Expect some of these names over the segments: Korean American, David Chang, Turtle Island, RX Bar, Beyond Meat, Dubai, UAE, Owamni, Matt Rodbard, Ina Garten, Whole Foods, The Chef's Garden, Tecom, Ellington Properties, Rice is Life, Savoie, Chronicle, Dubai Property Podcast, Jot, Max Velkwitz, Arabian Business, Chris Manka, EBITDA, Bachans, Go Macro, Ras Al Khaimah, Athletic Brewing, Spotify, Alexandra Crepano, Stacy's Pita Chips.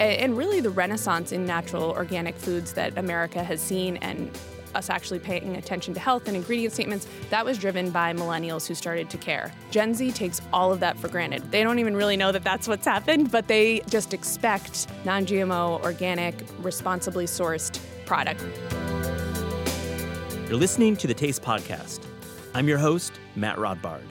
and really the renaissance in natural organic foods that America has seen, and us actually paying attention to health and ingredient statements, that was driven by millennials who started to care. Gen Z takes all of that for granted. They don't even really know that that's what's happened, but they just expect non-GMO, organic, responsibly sourced product. You're listening to The Taste Podcast. I'm your host, Matt Rodbard.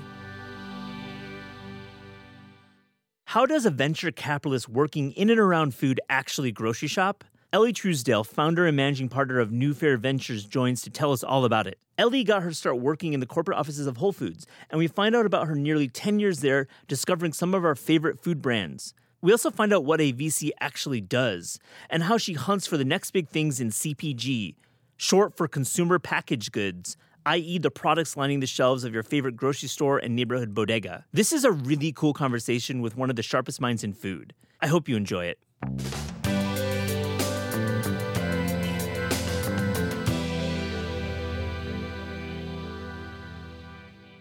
How does a venture capitalist working in and around food actually grocery shop? Elly Truesdell, founder and managing partner of New Fare Ventures, joins to tell us all about it. Elly got her start working in the corporate offices of Whole Foods, and we find out about her nearly 10 years there, discovering some of our favorite food brands. We also find out what a VC actually does, and how she hunts for the next big things in CPG, short for consumer packaged goods, i.e. the products lining the shelves of your favorite grocery store and neighborhood bodega. This is a really cool conversation with one of the sharpest minds in food. I hope you enjoy it.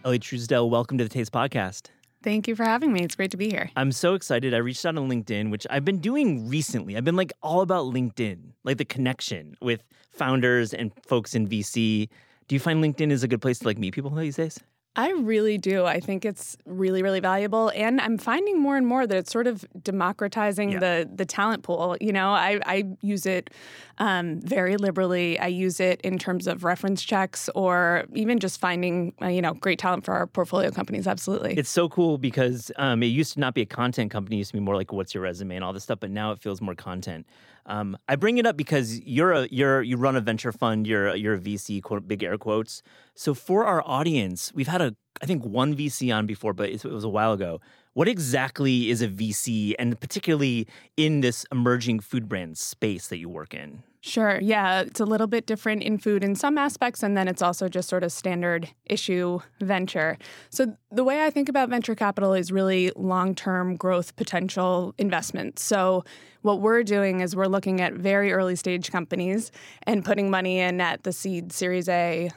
Elly Truesdell, welcome to The Taste Podcast. Thank you for having me. It's great to be here. I'm so excited. I reached out on LinkedIn, which I've been doing recently. I've been like all about LinkedIn, like the connection with founders and folks in VC. Do you find LinkedIn is a good place to like meet people these days? I really do. I think it's really, really valuable. And I'm finding more and more that it's sort of democratizing the talent pool. You know, I use it very liberally. I use it in terms of reference checks or even just finding, great talent for our portfolio companies. Absolutely. It's so cool because it used to not be a content company. It used to be more like, what's your resume and all this stuff. But now it feels more content. I bring it up because you run a venture fund. You're a VC, quote, big air quotes. So for our audience, we've had one VC on before, but it was a while ago. What exactly is a VC, and particularly in this emerging food brand space that you work in? Sure. Yeah. It's a little bit different in food in some aspects, and then it's also just sort of standard issue venture. So the way I think about venture capital is really long-term growth potential investment. So what we're doing is we're looking at very early stage companies and putting money in at the seed Series A,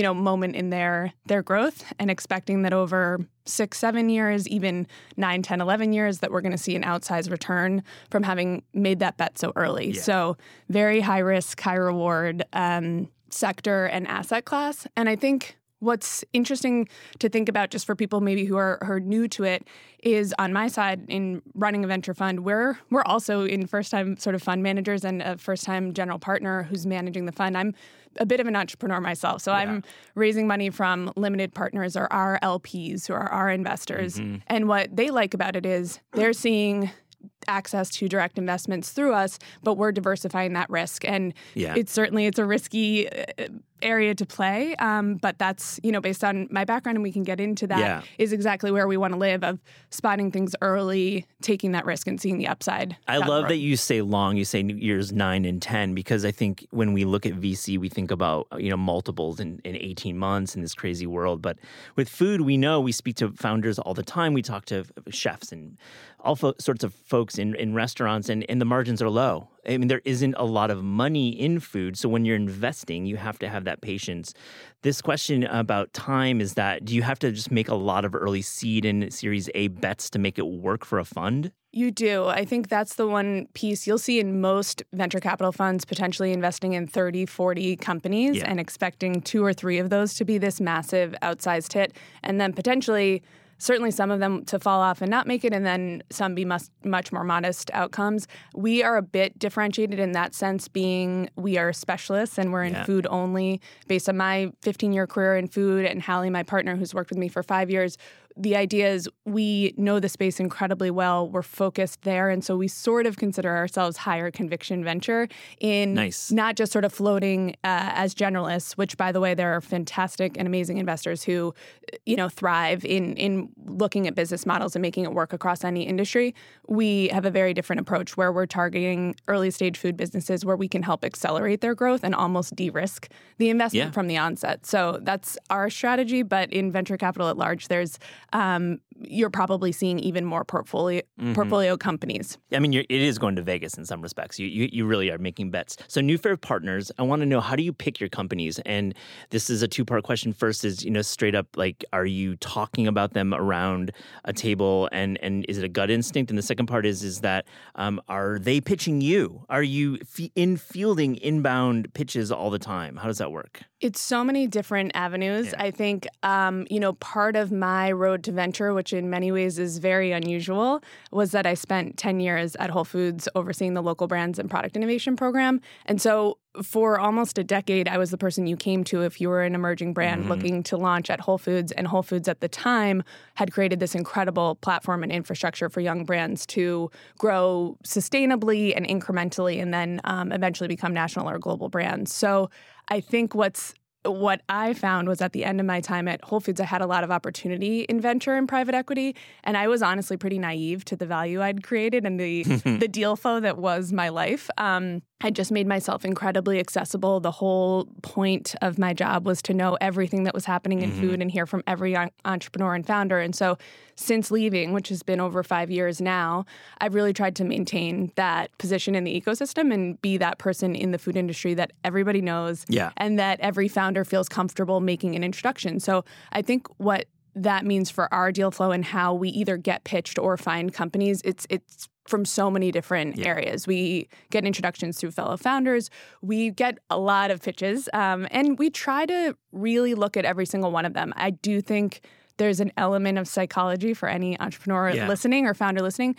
moment in their growth, and expecting that over 6-7 years, even 9-10-11 years, that we're going to see an outsized return from having made that bet so early. Yeah. So very high risk, high reward sector and asset class. And I think what's interesting to think about just for people maybe who are new to it is, on my side in running a venture fund, we're also in first-time sort of fund managers and a first-time general partner who's managing the fund. I'm a bit of an entrepreneur myself, so I'm raising money from limited partners, or our LPs, who are our investors. Mm-hmm. And what they like about it is they're seeing access to direct investments through us, but we're diversifying that risk. And it's a risky area to play. But that's, based on my background, and we can get into that, is exactly where we want to live, of spotting things early, taking that risk and seeing the upside. I love that you say long, you say years 9 and 10, because I think when we look at VC, we think about, multiples in 18 months in this crazy world. But with food, we know, we speak to founders all the time. We talk to chefs and all sorts of folks in restaurants, and the margins are low. I mean, there isn't a lot of money in food. So when you're investing, you have to have that patience. This question about time is that, do you have to just make a lot of early seed and Series A bets to make it work for a fund? You do. I think that's the one piece you'll see in most venture capital funds potentially investing in 30-40 companies and expecting 2 or 3 of those to be this massive outsized hit, and then potentially certainly some of them to fall off and not make it, and then some be much more modest outcomes. We are a bit differentiated in that sense, being we are specialists and we're in food only. Based on my 15-year career in food, and Hallie, my partner, who's worked with me for 5 years, the idea is we know the space incredibly well. We're focused there. And so we sort of consider ourselves higher conviction venture in not just sort of floating as generalists, which, by the way, there are fantastic and amazing investors who, thrive in looking at business models and making it work across any industry. We have a very different approach where we're targeting early stage food businesses where we can help accelerate their growth and almost de-risk the investment from the onset. So that's our strategy. But in venture capital at large, there's you're probably seeing even more portfolio companies. I mean, it is going to Vegas in some respects. You really are making bets. So New Fare Partners, I want to know, how do you pick your companies? And this is a two-part question. First is, straight up, like, are you talking about them around a table, and is it a gut instinct? And the second part is that, are they pitching you? Are you fielding inbound pitches all the time? How does that work? It's so many different avenues. Yeah. I think, part of my road to venture, which in many ways is very unusual, was that I spent 10 years at Whole Foods overseeing the local brands and product innovation program. And so for almost a decade, I was the person you came to if you were an emerging brand looking to launch at Whole Foods. And Whole Foods at the time had created this incredible platform and infrastructure for young brands to grow sustainably and incrementally, and then eventually become national or global brands. So I think what I found was at the end of my time at Whole Foods, I had a lot of opportunity in venture and private equity, and I was honestly pretty naive to the value I'd created and the deal flow that was my life. I just made myself incredibly accessible. The whole point of my job was to know everything that was happening in food and hear from every entrepreneur and founder. And so since leaving, which has been over 5 years now, I've really tried to maintain that position in the ecosystem and be that person in the food industry that everybody knows and that every founder feels comfortable making an introduction. So I think what that means for our deal flow and how we either get pitched or find companies, it's from so many different areas. We get introductions through fellow founders. We get a lot of pitches, and we try to really look at every single one of them. I do think there's an element of psychology for any entrepreneur listening or founder listening.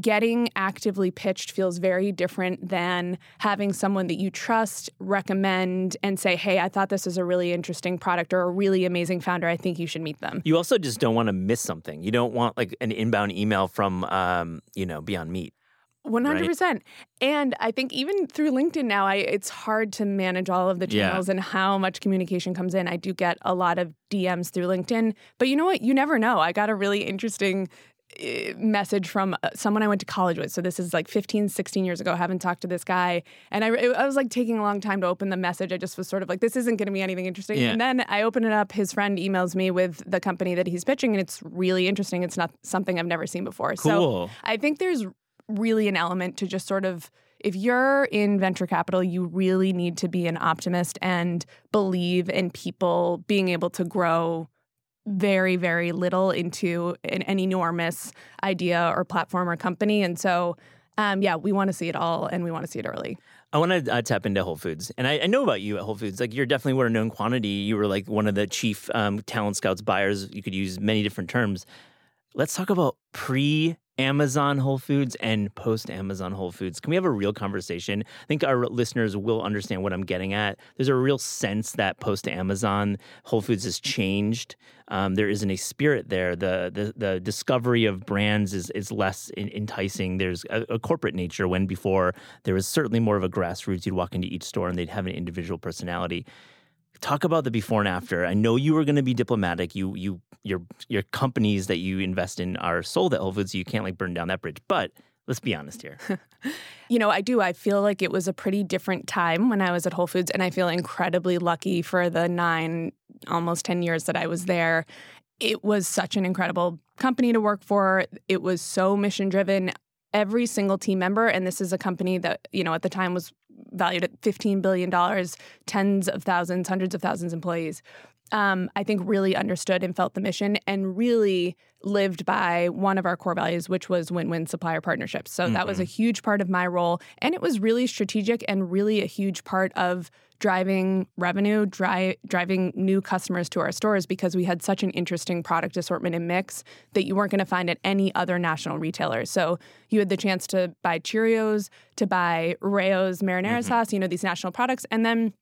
Getting actively pitched feels very different than having someone that you trust recommend and say, hey, I thought this is a really interesting product or a really amazing founder. I think you should meet them. You also just don't want to miss something. You don't want like an inbound email from, Beyond Meat. 100%. Right? And I think even through LinkedIn now, it's hard to manage all of the channels and how much communication comes in. I do get a lot of DMs through LinkedIn, but you know what? You never know. I got a really interesting message from someone I went to college with. So this is like 15, 16 years ago. I haven't talked to this guy. And I was like taking a long time to open the message. I just was sort of like, this isn't going to be anything interesting. Yeah. And then I open it up. His friend emails me with the company that he's pitching, and it's really interesting. It's not something I've never seen before. Cool. So I think there's really an element to just sort of, if you're in venture capital, you really need to be an optimist and believe in people being able to grow very, very little into an enormous idea or platform or company. And so, we want to see it all, and we want to see it early. I want to tap into Whole Foods. And I know about you at Whole Foods. Like, you're definitely were a known quantity. You were like one of the chief talent scouts, buyers. You could use many different terms. Let's talk about pre-Amazon Whole Foods and post-Amazon Whole Foods. Can we have a real conversation? I think our listeners will understand what I'm getting at. There's a real sense that post-Amazon Whole Foods has changed. There isn't a spirit there. The discovery of brands is less enticing. There's a corporate nature, when before there was certainly more of a grassroots. You'd walk into each store and they'd have an individual personality. Talk about the before and after. I know you were going to be diplomatic. Your companies that you invest in are sold at Whole Foods, so you can't like burn down that bridge. But let's be honest here. I do. I feel like it was a pretty different time when I was at Whole Foods, and I feel incredibly lucky for the 9, almost 10 years that I was there. It was such an incredible company to work for. It was so mission-driven. Every single team member, and this is a company that, at the time was valued at $15 billion, tens of thousands, hundreds of thousands of employees, I think really understood and felt the mission and really lived by one of our core values, which was win-win supplier partnerships. So that was a huge part of my role. And it was really strategic and really a huge part of driving revenue, driving new customers to our stores, because we had such an interesting product assortment and mix that you weren't going to find at any other national retailer. So you had the chance to buy Cheerios, to buy Rao's marinara sauce, these national products. And then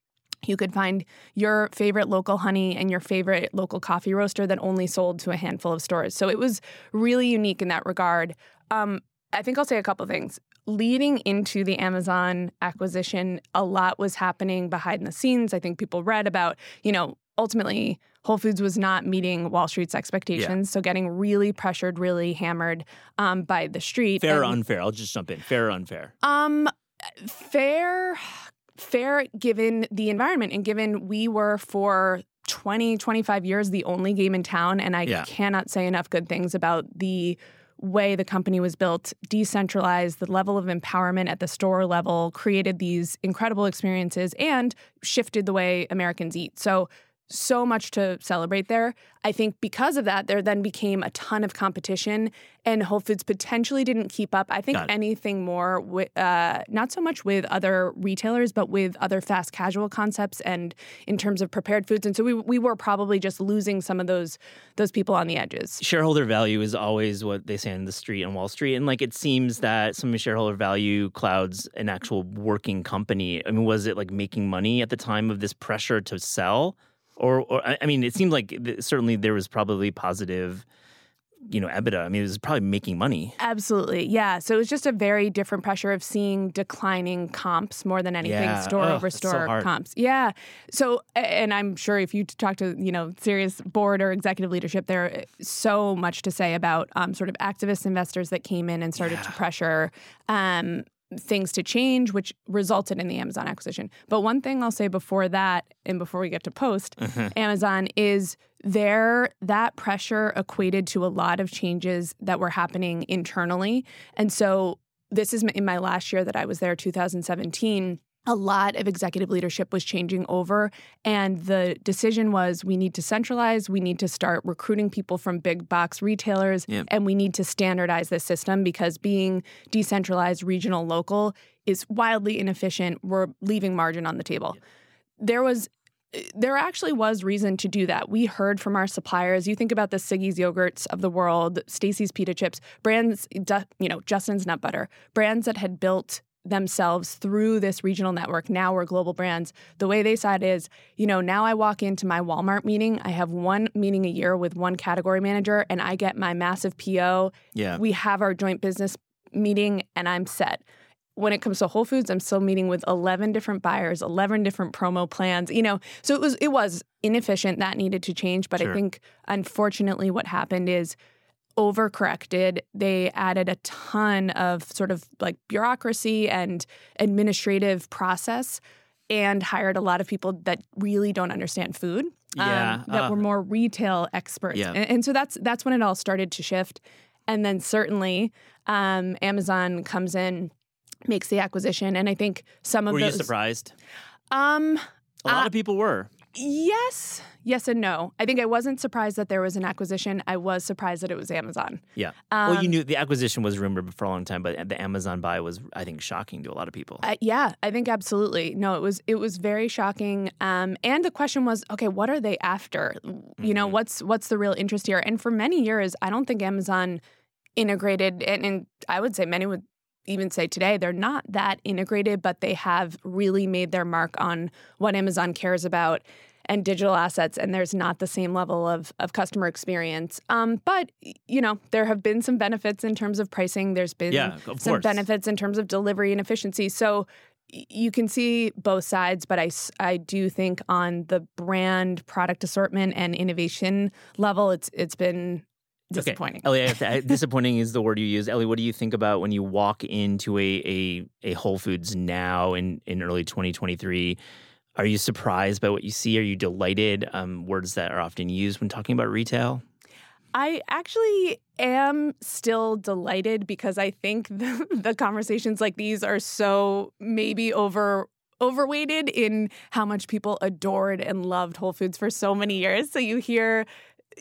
you could find your favorite local honey and your favorite local coffee roaster that only sold to a handful of stores. So it was really unique in that regard. I think I'll say a couple of things. Leading into the Amazon acquisition, a lot was happening behind the scenes. I think people read about, ultimately Whole Foods was not meeting Wall Street's expectations. Yeah. So getting really pressured, really hammered by the street. Fair or unfair? I'll just jump in. Fair or unfair? Fair given the environment and given we were for 20, 25 years, the only game in town. And I cannot say enough good things about the way the company was built, decentralized, the level of empowerment at the store level, created these incredible experiences, and shifted the way Americans eat. So much to celebrate there. I think because of that, there then became a ton of competition, and Whole Foods potentially didn't keep up. I think anything more, not so much with other retailers, but with other fast casual concepts and in terms of prepared foods. And so we were probably just losing some of those people on the edges. Shareholder value is always what they say on the street, on Wall Street. And like it seems that some shareholder value clouds an actual working company. I mean, was it like making money at the time of this pressure to sell? Or I mean, it seemed like certainly there was probably positive, EBITDA. I mean, it was probably making money. Absolutely. Yeah. So it was just a very different pressure of seeing declining comps more than anything, store over store comps. Yeah. So, and I'm sure if you talk to, serious board or executive leadership, there is so much to say about sort of activist investors that came in and started to pressure things to change, which resulted in the Amazon acquisition. But one thing I'll say before that, and before we get to Post, Amazon is that pressure equated to a lot of changes that were happening internally. And so this is in my last year that I was there, 2017, a lot of executive leadership was changing over. And the decision was, we need to centralize, we need to start recruiting people from big box retailers, and we need to standardize this system, because being decentralized, regional, local is wildly inefficient. We're leaving margin on the table. Yeah. There actually was reason to do that. We heard from our suppliers. You think about the Siggy's yogurts of the world, Stacy's Pita Chips, brands, Justin's nut butter, brands that had built themselves through this regional network. Now we're global brands. The way they saw it is, now I walk into my Walmart meeting. I have one meeting a year with one category manager, and I get my massive PO. Yeah. We have our joint business meeting, and I'm set. When it comes to Whole Foods, I'm still meeting with 11 different buyers, 11 different promo plans, So it was inefficient. That needed to change. But I think, unfortunately, what happened is overcorrected. They added a ton of sort of like bureaucracy and administrative process, and hired a lot of people that really don't understand food, that were more retail experts. Yeah. And so that's when it all started to shift. And then certainly Amazon comes in, makes the acquisition. And I think were you surprised? A lot of people were. Yes and no. I think I wasn't surprised that there was an acquisition. I was surprised that it was Amazon. Yeah. Well, you knew the acquisition was rumored for a long time, but the Amazon buy was, I think, shocking to a lot of people. I think absolutely. No, it was very shocking. And the question was, okay, what are they after? What's the real interest here? And for many years, I don't think Amazon integrated, and I would say many would even say today, they're not that integrated, but they have really made their mark on what Amazon cares about and digital assets, and there's not the same level of customer experience. But, there have been some benefits in terms of pricing. There's been some benefits in terms of delivery and efficiency. So you can see both sides, but I do think on the brand, product assortment, and innovation level, it's been disappointing. Okay. Elly, disappointing is the word you use. Elly, what do you think about when you walk into a Whole Foods now in early 2023? Are you surprised by what you see? Are you delighted? Words that are often used when talking about retail. I actually am still delighted, because I think the conversations like these are so maybe overweighted in how much people adored and loved Whole Foods for so many years. So you hear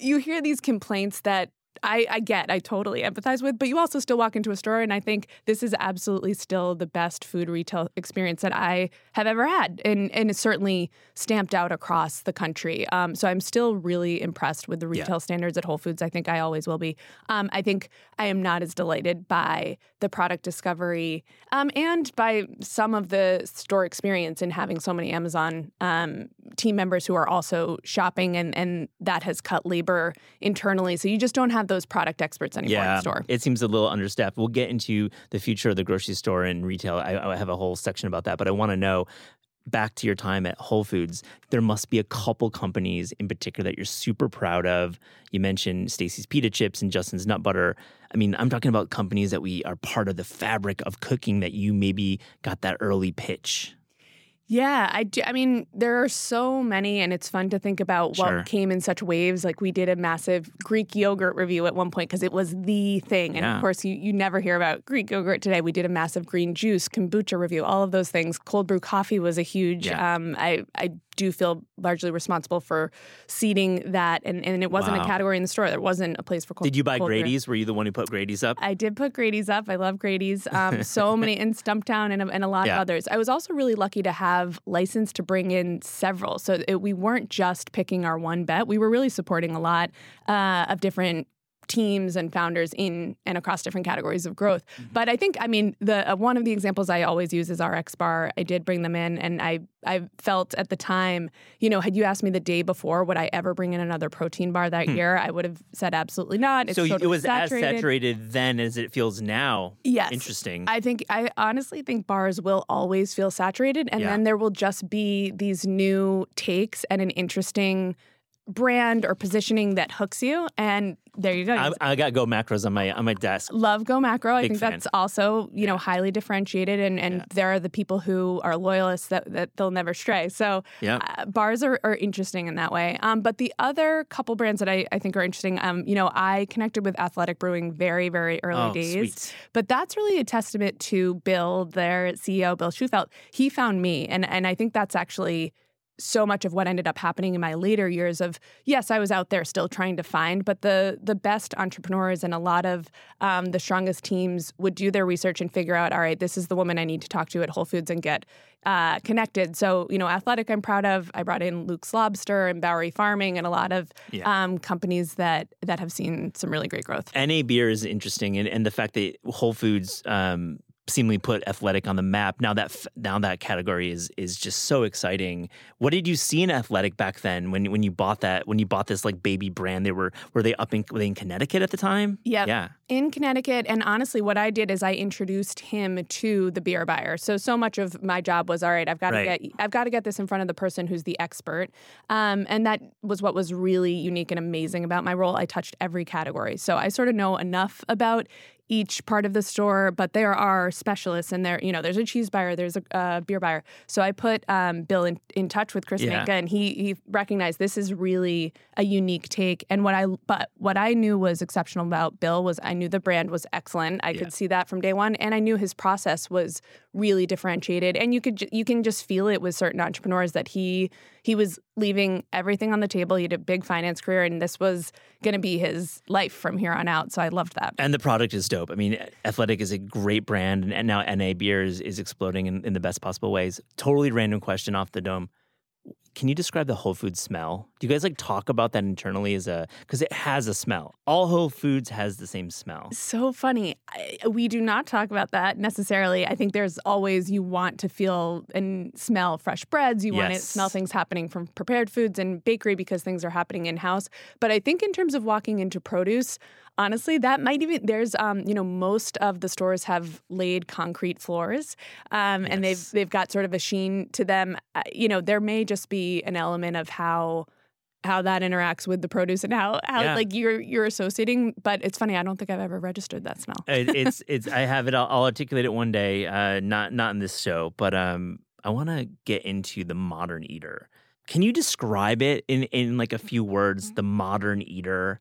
these complaints that I get, I totally empathize with, but you also still walk into a store, and I think this is absolutely still the best food retail experience that I have ever had, and it's certainly stamped out across the country. So I'm still really impressed with the retail standards at Whole Foods. I think I always will be. I think I am not as delighted by the product discovery and by some of the store experience in having so many Amazon team members who are also shopping, and that has cut labor internally. So you just don't have those product experts anymore in the store. It seems a little understaffed. We'll get into the future of the grocery store and retail. I have a whole section about that, but I want to know, back to your time at Whole Foods, there must be a couple companies in particular that you're super proud of. You mentioned Stacy's Pita Chips and Justin's Nut Butter. I mean, I'm talking about companies that are part of the fabric of cooking that you maybe got that early pitch. Yeah, I do. I mean, there are so many, and it's fun to think about what came in such waves. Like, we did a massive Greek yogurt review at one point because it was the thing. And of course, you never hear about Greek yogurt today. We did a massive green juice, kombucha review, all of those things. Cold brew coffee was a huge, I do feel largely responsible for seeding that. And it wasn't a category in the store. There wasn't a place for cold brew. Did you buy Grady's? Were you the one who put Grady's up? I did put Grady's up. I love Grady's. So many in Stumptown and a lot of others. I was also really lucky to have license to bring in several. So we weren't just picking our one bet. We were really supporting a lot of different teams and founders in and across different categories of growth. Mm-hmm. But I think, I mean, the one of the examples I always use is RX Bar. I did bring them in, and I felt at the time, you know, had you asked me the day before, would I ever bring in another protein bar that year, I would have said absolutely not. It's so totally it was saturated. As saturated then as it feels now. Yes. Interesting. I honestly think bars will always feel saturated, and then there will just be these new takes and an interesting brand or positioning that hooks you, and there you go. I got Go Macros on my desk. Love Go Macro. I think that's also, you know, highly differentiated, and there are the people who are loyalists that they'll never stray. So bars are interesting in that way. But the other couple brands that I think are interesting, you know, I connected with Athletic Brewing very, very early days. Sweet. But that's really a testament to Bill, their CEO, Bill Schufelt. He found me, and I think that's actually so much of what ended up happening in my later years of, yes, I was out there still trying to find, but the best entrepreneurs and a lot of the strongest teams would do their research and figure out, all right, this is the woman I need to talk to at Whole Foods and get connected. So, you know, Athletic I'm proud of. I brought in Luke's Lobster and Bowery Farming and a lot of companies that have seen some really great growth. NA beer is interesting, and the fact that Whole Foods seemingly put Athletic on the map. Now that category is just so exciting. What did you see in Athletic back then when you bought that, when you bought this like baby brand? Were they in Connecticut at the time? Yep. Yeah. In Connecticut. And honestly, what I did is I introduced him to the beer buyer. So much of my job was, all right, I've got to get this in front of the person who's the expert. And that was what was really unique and amazing about my role. I touched every category. So I sort of know enough about each part of the store, but there are specialists, and there, you know, there's a cheese buyer, there's a beer buyer. So I put Bill in touch with Chris Manka, and he recognized this is really a unique take. And what I knew was exceptional about Bill was I knew the brand was excellent. I could see that from day one, and I knew his process was really differentiated. And you can just feel it with certain entrepreneurs that he was leaving everything on the table. He had a big finance career, and this was going to be his life from here on out. So I loved that. And the product is dope. I mean, Athletic is a great brand, and now NA beer is exploding in the best possible ways. Totally random question off the dome. Can you describe the Whole Foods smell? Do you guys like talk about that internally because it has a smell. All Whole Foods has the same smell. So funny. We do not talk about that necessarily. I think there's always, you want to feel and smell fresh breads. You want to smell things happening from prepared foods and bakery because things are happening in-house. But I think in terms of walking into produce, honestly, that might even, there's, you know, most of the stores have laid concrete floors, and they've got sort of a sheen to them. You know, there may just be an element of how that interacts with the produce and how like you're associating. But it's funny, I don't think I've ever registered that smell. it's I have it. I'll articulate it one day. Not in this show, but I want to get into the modern eater. Can you describe it in like a few words? The modern eater.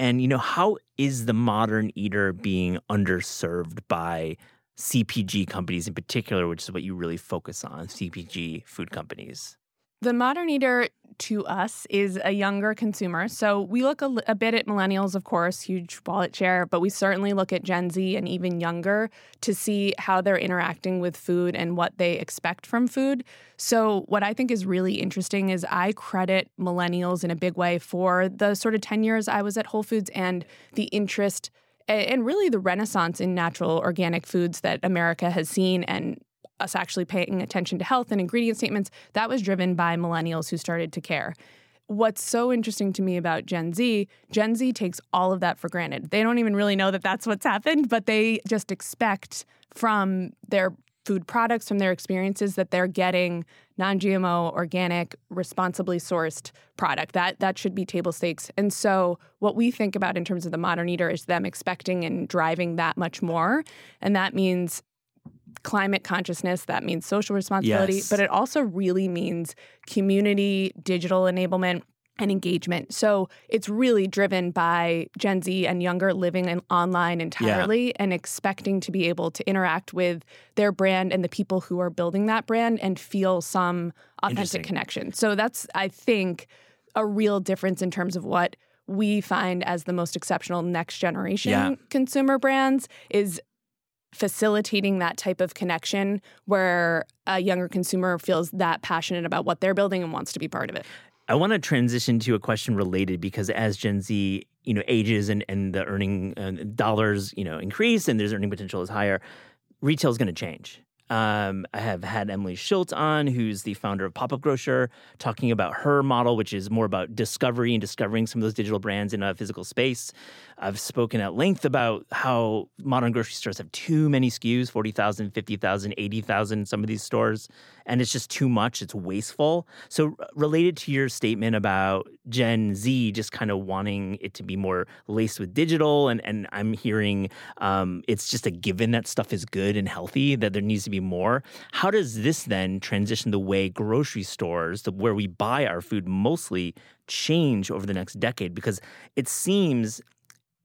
And, you know, how is the modern eater being underserved by CPG companies in particular, which is what you really focus on, CPG food companies? The modern eater to us is a younger consumer. So we look a bit at millennials, of course, huge wallet share, but we certainly look at Gen Z and even younger to see how they're interacting with food and what they expect from food. So what I think is really interesting is I credit millennials in a big way for the sort of 10 years I was at Whole Foods and the interest and really the renaissance in natural organic foods that America has seen, and us actually paying attention to health and ingredient statements, that was driven by millennials who started to care. What's so interesting to me about Gen Z takes all of that for granted. They don't even really know that that's what's happened, but they just expect from their food products, from their experiences, that they're getting non-GMO, organic, responsibly sourced product. That should be table stakes. And so what we think about in terms of the modern eater is them expecting and driving that much more. And that means climate consciousness, that means social responsibility, yes. but it also really means community, digital enablement, and engagement. So it's really driven by Gen Z and younger living online entirely yeah. and expecting to be able to interact with their brand and the people who are building that brand and feel some authentic connection. So that's, I think, a real difference in terms of what we find as the most exceptional next generation yeah. consumer brands is facilitating that type of connection where a younger consumer feels that passionate about what they're building and wants to be part of it. I want to transition to a question related because as Gen Z, ages and the earning dollars, increase and there's earning potential is higher, retail is going to change. I have had Emily Schultz on, who's the founder of Pop-Up Grocer, talking about her model, which is more about discovery and discovering some of those digital brands in a physical space. I've spoken at length about how modern grocery stores have too many SKUs, 40,000, 50,000, 80,000 in some of these stores, and it's just too much. It's wasteful. So related to your statement about Gen Z just kind of wanting it to be more laced with digital, and I'm hearing it's just a given that stuff is good and healthy, that there needs to be more. How does this then transition the way grocery stores, where we buy our food mostly, change over the next decade? Because it seems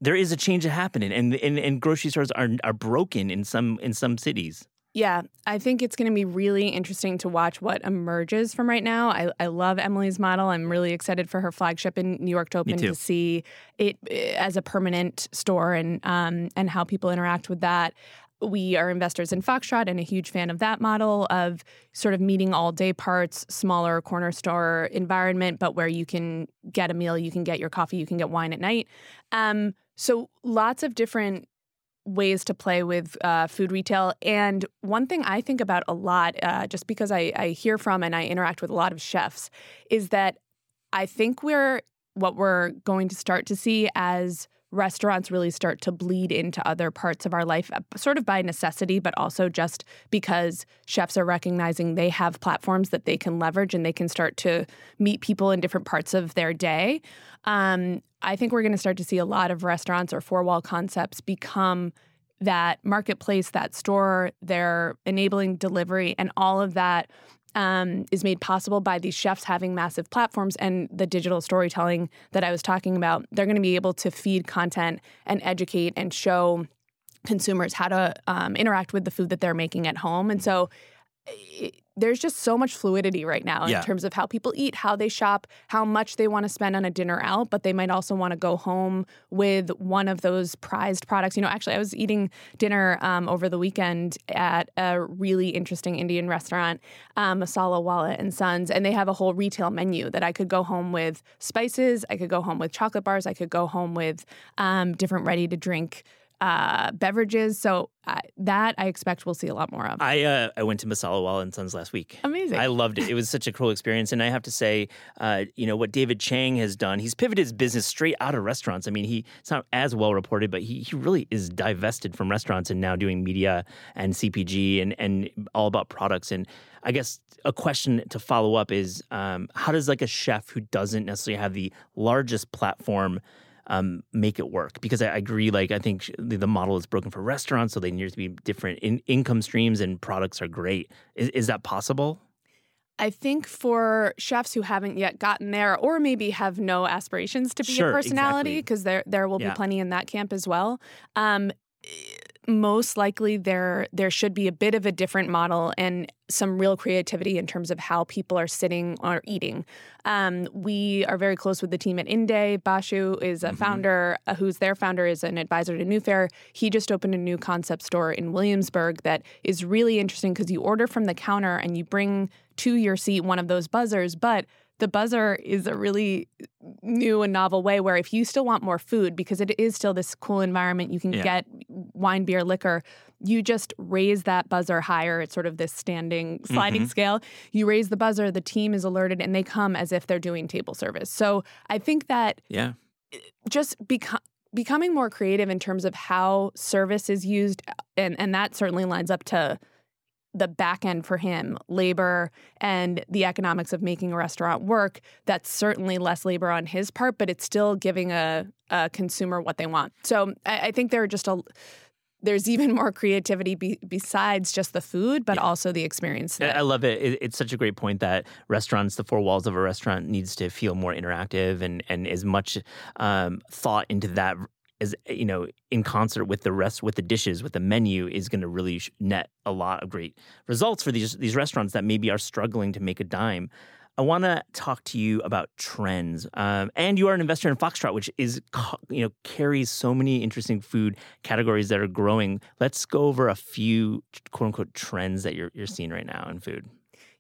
there is a change happening, and grocery stores are broken in some cities. Yeah, I think it's going to be really interesting to watch what emerges from right now. I love Emily's model. I'm really excited for her flagship in New York to open to see it as a permanent store and how people interact with that. We are investors in Foxtrot and a huge fan of that model of sort of meeting all day parts, smaller corner store environment, but where you can get a meal, you can get your coffee, you can get wine at night. So lots of different ways to play with food retail. And one thing I think about a lot, just because I hear from and I interact with a lot of chefs, is that I think what we're going to start to see as restaurants really start to bleed into other parts of our life, sort of by necessity, but also just because chefs are recognizing they have platforms that they can leverage and they can start to meet people in different parts of their day. I think we're going to start to see a lot of restaurants or four-wall concepts become that marketplace, that store. They're enabling delivery and all of that is made possible by these chefs having massive platforms and the digital storytelling that I was talking about. They're going to be able to feed content and educate and show consumers how to interact with the food that they're making at home. And so there's just so much fluidity right now in yeah. terms of how people eat, how they shop, how much they want to spend on a dinner out, but they might also want to go home with one of those prized products. Actually, I was eating dinner over the weekend at a really interesting Indian restaurant, Masala Wala & Sons, and they have a whole retail menu that I could go home with spices, I could go home with chocolate bars, I could go home with different ready-to-drink beverages. So that I expect we'll see a lot more of. I went to Masala Wala & Sons last week. Amazing. I loved it. It was such a cool experience. And I have to say, what David Chang has done, he's pivoted his business straight out of restaurants. I mean, it's not as well reported, but he really is divested from restaurants and now doing media and CPG and all about products. And I guess a question to follow up is, how does a chef who doesn't necessarily have the largest platform make it work? Because I agree, I think the model is broken for restaurants, so they need to be different income streams and products are great. Is that possible? I think for chefs who haven't yet gotten there or maybe have no aspirations to be a personality, because exactly. there will be yeah. plenty in that camp as well. Most likely there should be a bit of a different model and some real creativity in terms of how people are sitting or eating. We are very close with the team at Inde. Bashu is a mm-hmm. founder, who's their founder, is an advisor to New Fare. He just opened a new concept store in Williamsburg that is really interesting because you order from the counter and you bring to your seat one of those buzzers, but the buzzer is a really new and novel way where if you still want more food, because it is still this cool environment, you can yeah. get wine, beer, liquor, you just raise that buzzer higher. It's sort of this standing, sliding mm-hmm. scale. You raise the buzzer, the team is alerted, and they come as if they're doing table service. So I think that yeah. just becoming more creative in terms of how service is used, and that certainly lines up to the back end for him, labor and the economics of making a restaurant work. That's certainly less labor on his part, but it's still giving a consumer what they want. So I think there are just there's even more creativity besides just the food, but also the experience. I love it. It's such a great point that restaurants, the four walls of a restaurant needs to feel more interactive and as much thought into that as, you know, in concert with the rest, with the dishes, with the menu is going to really net a lot of great results for these restaurants that maybe are struggling to make a dime. I want to talk to you about trends, and you are an investor in Foxtrot, which is, you know, carries so many interesting food categories that are growing. Let's go over a few quote unquote trends that you're seeing right now in food.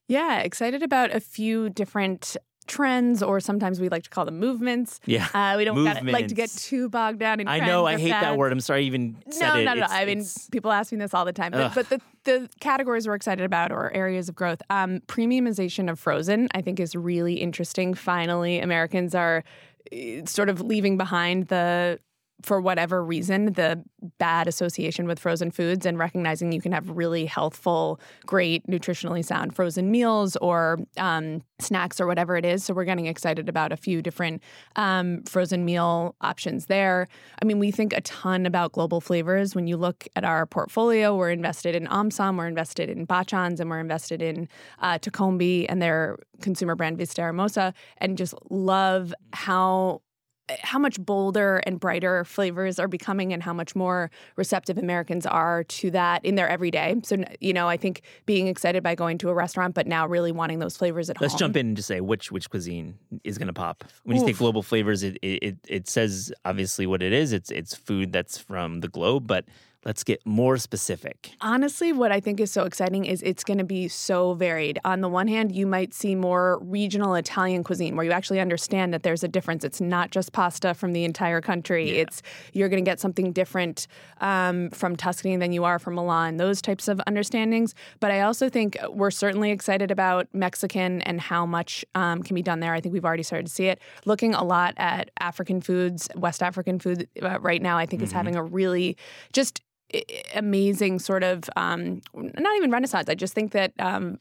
Yeah, excited about a few different trends, or sometimes we like to call them movements. Yeah, we don't like to get too bogged down in trends. I know, I hate that word. I'm sorry I even said it. No. I mean, people ask me this all the time. But the categories we're excited about, or areas of growth, premiumization of frozen, I think, is really interesting. Finally, Americans are sort of leaving behind the, for whatever reason, the bad association with frozen foods, and recognizing you can have really healthful, great, nutritionally sound frozen meals or snacks or whatever it is. So we're getting excited about a few different frozen meal options there. I mean, we think a ton about global flavors. When you look at our portfolio, we're invested in Omsom, we're invested in Bachans, and we're invested in Tacombi and their consumer brand Vista Hermosa, and just love how much bolder and brighter flavors are becoming and how much more receptive Americans are to that in their everyday. So, you know, I think being excited by going to a restaurant, but now really wanting those flavors at home. Let's jump in and just say which cuisine is going to pop. When you think global flavors, it says obviously what it is. It's food that's from the globe, but let's get more specific. Honestly, what I think is so exciting is it's going to be so varied. On the one hand, you might see more regional Italian cuisine where you actually understand that there's a difference. It's not just pasta from the entire country. Yeah. You're going to get something different from Tuscany than you are from Milan, those types of understandings. But I also think we're certainly excited about Mexican and how much can be done there. I think we've already started to see it. Looking a lot at African foods, West African food right now, I think is having a really just amazing sort of not even renaissance. I just think that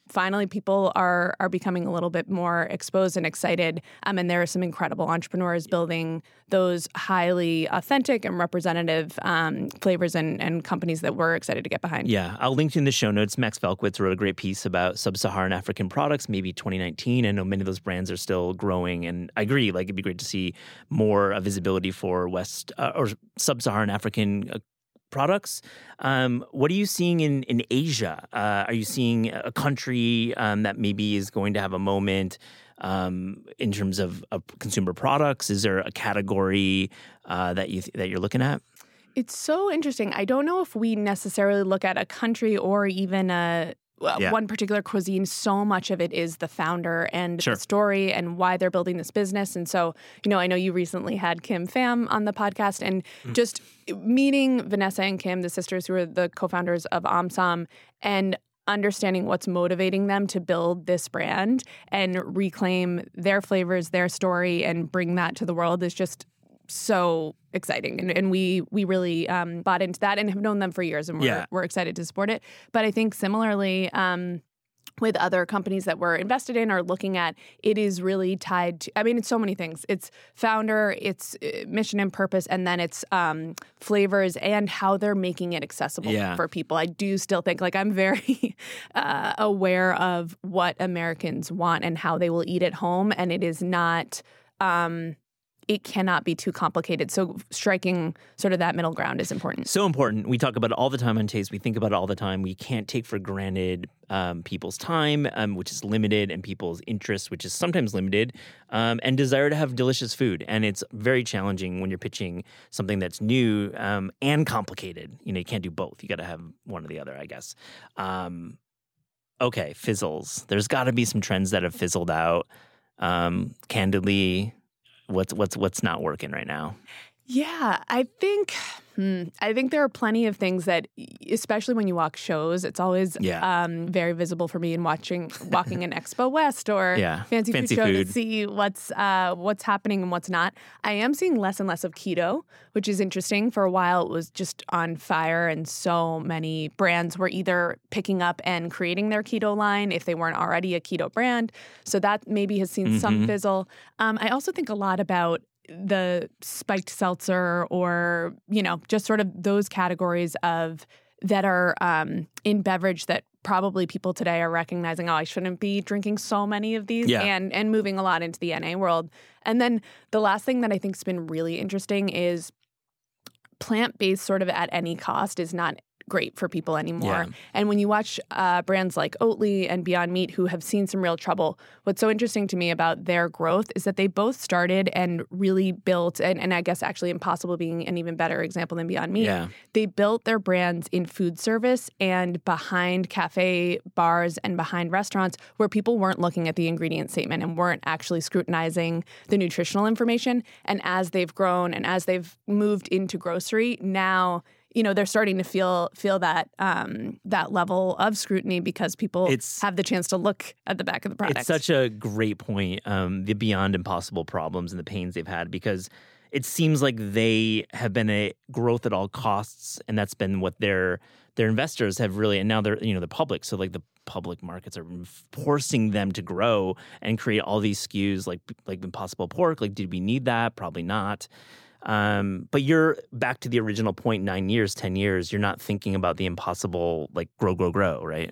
finally people are becoming a little bit more exposed and excited, and there are some incredible entrepreneurs building those highly authentic and representative flavors and companies that we're excited to get behind. Yeah, I'll link to in the show notes. Max Velkwitz wrote a great piece about sub-Saharan African products, maybe 2019. I know many of those brands are still growing, and I agree. Like, it'd be great to see more visibility for West or sub-Saharan African products. What are you seeing in Asia? Are you seeing a country that maybe is going to have a moment in terms of consumer products? Is there a category that you're looking at? It's so interesting. I don't know if we necessarily look at a country or even one particular cuisine. So much of it is the founder and the story and why they're building this business. And so, you know, I know you recently had Kim Pham on the podcast, and just meeting Vanessa and Kim, the sisters who are the co-founders of Omsom, and understanding what's motivating them to build this brand and reclaim their flavors, their story, and bring that to the world is just so exciting. And we really bought into that and have known them for years, and we're excited to support it. But I think similarly with other companies that we're invested in or looking at, it is really tied to, I mean, it's so many things. It's founder, it's mission and purpose, and then it's flavors and how they're making it accessible for people. I do still think, like, I'm very aware of what Americans want and how they will eat at home, and it is not... it cannot be too complicated. So striking sort of that middle ground is important. So important. We talk about it all the time on Taste. We think about it all the time. We can't take for granted people's time, which is limited, and people's interest, which is sometimes limited, and desire to have delicious food. And it's very challenging when you're pitching something that's new and complicated. You know, you can't do both. You got to have one or the other, I guess. Okay, fizzles. There's got to be some trends that have fizzled out. Candidly... What's not working right now? Yeah, I think there are plenty of things that, especially when you walk shows, it's always very visible for me in walking an Expo West or fancy food show to see what's happening and what's not. I am seeing less and less of keto, which is interesting. For a while, it was just on fire, and so many brands were either picking up and creating their keto line if they weren't already a keto brand. So that maybe has seen some fizzle. I also think a lot about the spiked seltzer or, you know, just sort of those categories of that are in beverage that probably people today are recognizing, oh, I shouldn't be drinking so many of these and moving a lot into the NA world. And then the last thing that I think's been really interesting is plant-based sort of at any cost is not great for people anymore. Yeah. And when you watch brands like Oatly and Beyond Meat who have seen some real trouble, what's so interesting to me about their growth is that they both started and really built, and I guess actually Impossible being an even better example than Beyond Meat, they built their brands in food service and behind cafe bars and behind restaurants where people weren't looking at the ingredient statement and weren't actually scrutinizing the nutritional information. And as they've grown and as they've moved into grocery, now you know, they're starting to feel that that level of scrutiny because people have the chance to look at the back of the product. It's such a great point, the Beyond Impossible problems and the pains they've had, because it seems like they have been a growth at all costs, and that's been what their investors have really, and now they're, you know, the public. So like the public markets are forcing them to grow and create all these SKUs like Impossible Pork. Like, did we need that? Probably not. But you're back to the original point, 9 years, 10 years, you're not thinking about the impossible, like grow, right?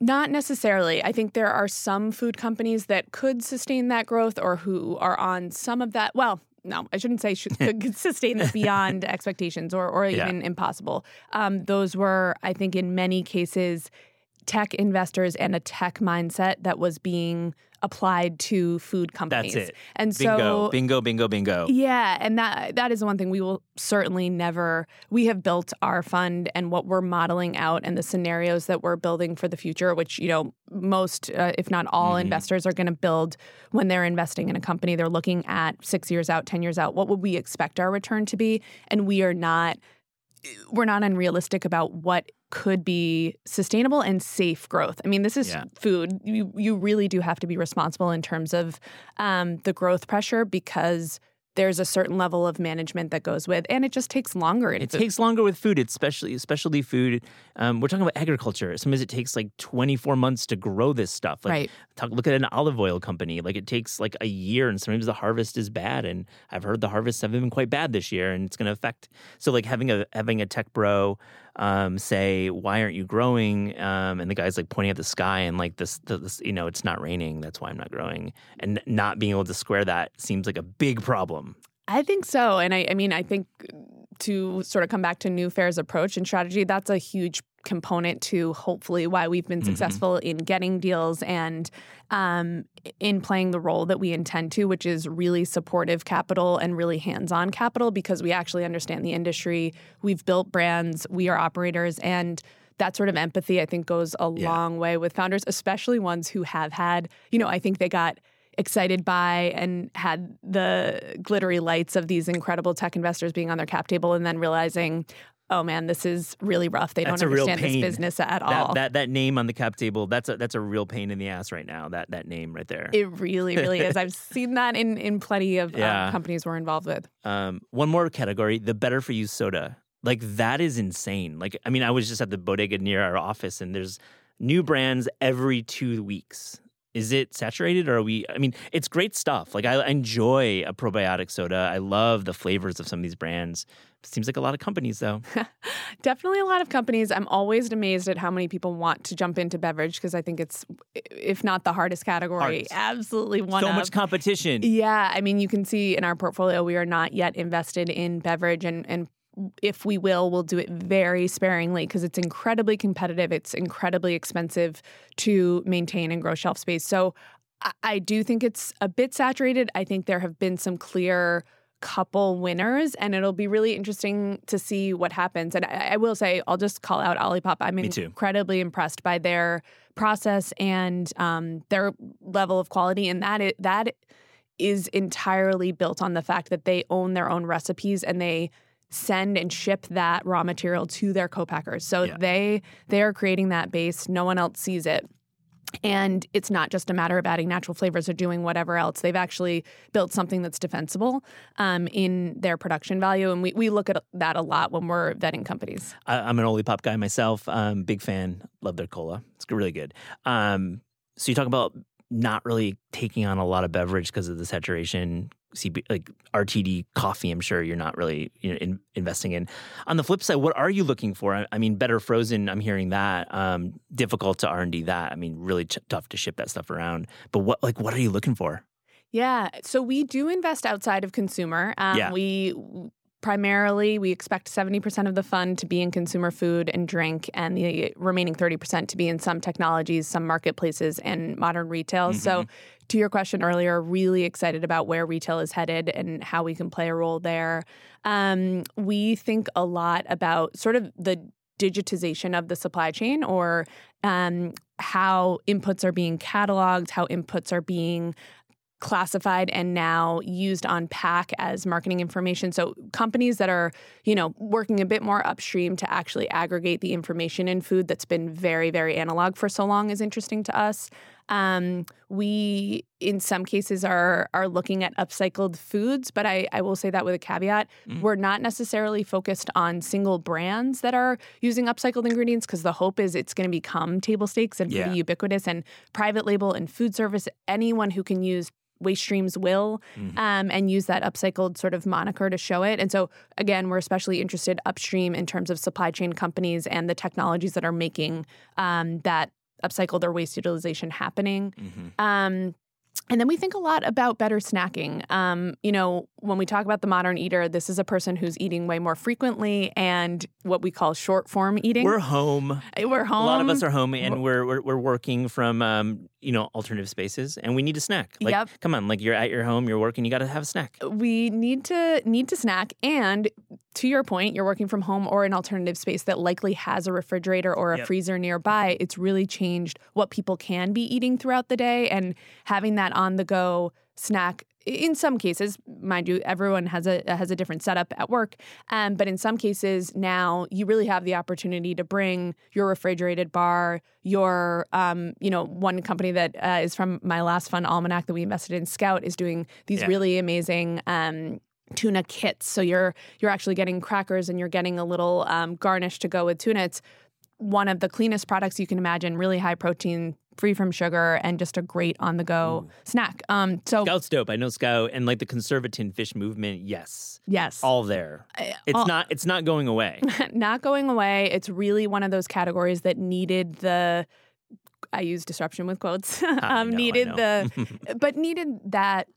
Not necessarily. I think there are some food companies that could sustain that growth or who are on some of that. Well, no, I shouldn't say could sustain this beyond expectations or even impossible. Those were, I think, in many cases, tech investors and a tech mindset that was being applied to food companies. That's it. And so bingo. Yeah, and that is one thing we will certainly never. We have built our fund and what we're modeling out and the scenarios that we're building for the future, which, you know, most, if not all, investors are going to build when they're investing in a company. They're looking at 6 years out, 10 years out. What would we expect our return to be? And we're not unrealistic about what could be sustainable and safe growth. I mean, this is food. You really do have to be responsible in terms of the growth pressure, because there's a certain level of management that goes with, and it just takes longer. Takes longer with food, especially specialty food. We're talking about agriculture. Sometimes it takes like 24 months to grow this stuff. Like, right. Look at an olive oil company. Like, it takes like a year, and sometimes the harvest is bad. And I've heard the harvests have been quite bad this year, and it's going to affect. So like having a tech bro say, why aren't you growing? And the guy's like pointing at the sky and like this, you know, it's not raining. That's why I'm not growing. And not being able to square that seems like a big problem. I think so. And I think to sort of come back to New Fare's approach and strategy, that's a huge component to hopefully why we've been successful in getting deals and in playing the role that we intend to, which is really supportive capital and really hands-on capital, because we actually understand the industry. We've built brands. We are operators. And that sort of empathy, I think, goes a long way with founders, especially ones who have had, you know, I think they got excited by and had the glittery lights of these incredible tech investors being on their cap table and then realizing, oh man, this is really rough. They don't understand this business at all. That name on the cap table, that's a real pain in the ass right now, that name right there. It really, really is. I've seen that in plenty of companies we're involved with. One more category, the better for you soda. Like, that is insane. Like, I mean, I was just at the bodega near our office, and there's new brands every 2 weeks. Is it saturated, or are we? I mean, it's great stuff. Like, I enjoy a probiotic soda. I love the flavors of some of these brands. It seems like a lot of companies, though. Definitely a lot of companies. I'm always amazed at how many people want to jump into beverage, because I think it's, if not the hardest category, absolutely one of. So much competition. Yeah. I mean, you can see in our portfolio, we are not yet invested in beverage, and if we will, we'll do it very sparingly, because it's incredibly competitive. It's incredibly expensive to maintain and grow shelf space. So I do think it's a bit saturated. I think there have been some clear couple winners, and it'll be really interesting to see what happens. And I will say, I'll just call out Olipop. I'm incredibly impressed by their process and their level of quality. And that is entirely built on the fact that they own their own recipes, and they send and ship that raw material to their co-packers. So they are creating that base. No one else sees it. And it's not just a matter of adding natural flavors or doing whatever else. They've actually built something that's defensible in their production value. And we look at that a lot when we're vetting companies. I'm an Olipop guy myself. Big fan. Love their cola. It's really good. So you talk about not really taking on a lot of beverage because of the saturation like RTD coffee, I'm sure you're not really investing in. On the flip side, what are you looking for? I mean, better frozen, I'm hearing that. Difficult to R&D that. I mean, really tough to ship that stuff around. But what are you looking for? Yeah, so we do invest outside of consumer. Primarily, we expect 70% of the fund to be in consumer food and drink, and the remaining 30% to be in some technologies, some marketplaces, and modern retail. Mm-hmm. So to your question earlier, really excited about where retail is headed and how we can play a role there. We think a lot about sort of the digitization of the supply chain, or how inputs are being cataloged, how inputs are being classified and now used on pack as marketing information. So companies that are, working a bit more upstream to actually aggregate the information in food that's been very, very analog for so long is interesting to us. We, in some cases, are looking at upcycled foods, but I will say that with a caveat. Mm-hmm. We're not necessarily focused on single brands that are using upcycled ingredients, because the hope is it's going to become table stakes and pretty ubiquitous, and private label and food service, anyone who can use waste streams will, and use that upcycled sort of moniker to show it. And so, again, we're especially interested upstream in terms of supply chain companies and the technologies that are making that upcycled or waste utilization happening. And then we think a lot about better snacking. When we talk about the modern eater, this is a person who's eating way more frequently and what we call short form eating. We're home. A lot of us are home, and we're working from alternative spaces, and we need a snack. Come on, you're at your home, you're working, you got to have a snack. We need to snack, and to your point, you're working from home or an alternative space that likely has a refrigerator or a freezer nearby. It's really changed what people can be eating throughout the day, and having that on-the-go snack, in some cases, mind you, everyone has a different setup at work, but in some cases now you really have the opportunity to bring your refrigerated bar, your, one company that is from my last fund, Almanac, that we invested in, Scout, is doing these really amazing tuna kits. So you're actually getting crackers and you're getting a little garnish to go with tuna. It's one of the cleanest products you can imagine, really high protein, free from sugar, and just a great on-the-go snack. So Scout's dope. I know Scout, and the conservatin fish movement, yes. All there. It's not going away. Not going away. It's really one of those categories that needed the – I use disruption with quotes. Needed that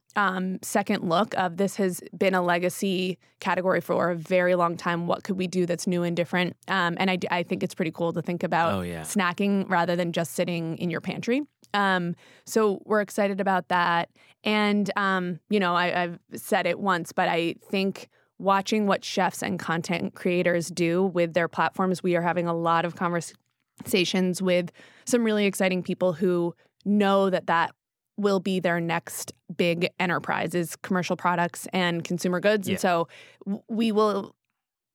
second look of, this has been a legacy category for a very long time. What could we do that's new and different? And I think it's pretty cool to think about snacking rather than just sitting in your pantry. So we're excited about that. And, I've said it once, but I think watching what chefs and content creators do with their platforms, we are having a lot of conversations with some really exciting people who know that will be their next big enterprise, is commercial products and consumer goods. Yeah. And so we will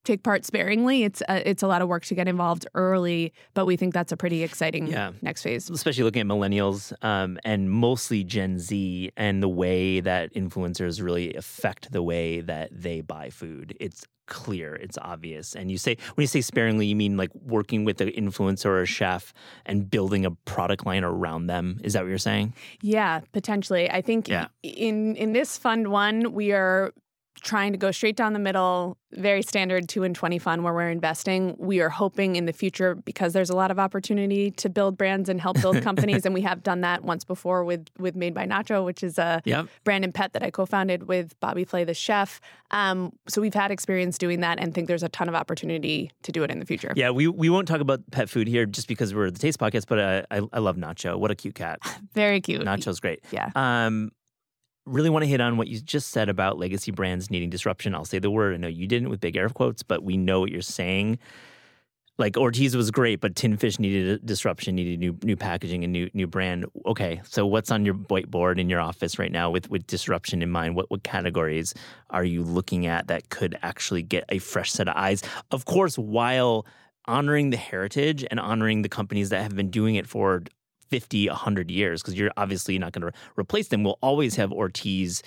take part sparingly. It's a lot of work to get involved early, but we think that's a pretty exciting next phase. Especially looking at millennials and mostly Gen Z, and the way that influencers really affect the way that they buy food. It's clear, it's obvious. And when you say sparingly, you mean working with an influencer or a chef and building a product line around them. Is that what you're saying? Yeah, potentially. I think in this fund one, we are trying to go straight down the middle, very standard 2 and 20 fund where we're investing. We are hoping in the future, because there's a lot of opportunity to build brands and help build companies. And we have done that once before with Made by Nacho, which is a brand and pet that I co-founded with Bobby Flay, the chef. So we've had experience doing that and think there's a ton of opportunity to do it in the future. Yeah, we won't talk about pet food here just because we're the Taste Podcast, but I love Nacho. What a cute cat. Very cute. Nacho's great. Yeah. Really want to hit on what you just said about legacy brands needing disruption. I'll say the word. I know you didn't with big air quotes, but we know what you're saying. Ortiz was great, but Tin Fish needed disruption, needed new packaging and new brand. Okay, so what's on your whiteboard in your office right now with disruption in mind? What categories are you looking at that could actually get a fresh set of eyes? Of course, while honoring the heritage and honoring the companies that have been doing it for 50, 100 years, because you're obviously not going to replace them. We'll always have Ortiz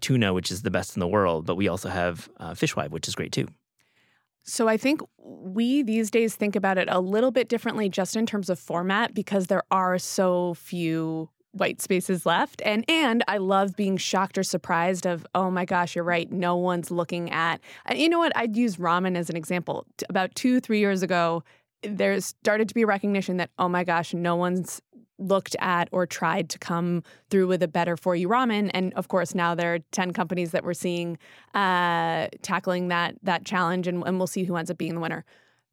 tuna, which is the best in the world, but we also have Fishwife, which is great too. So I think we these days think about it a little bit differently just in terms of format, because there are so few white spaces left. And I love being shocked or surprised of, oh my gosh, you're right. No one's looking at, you know what? I'd use ramen as an example. About 2-3 years ago, there started to be recognition that, oh my gosh, no one's looked at or tried to come through with a better for you ramen. And of course, now there are 10 companies that we're seeing tackling that challenge, and we'll see who ends up being the winner.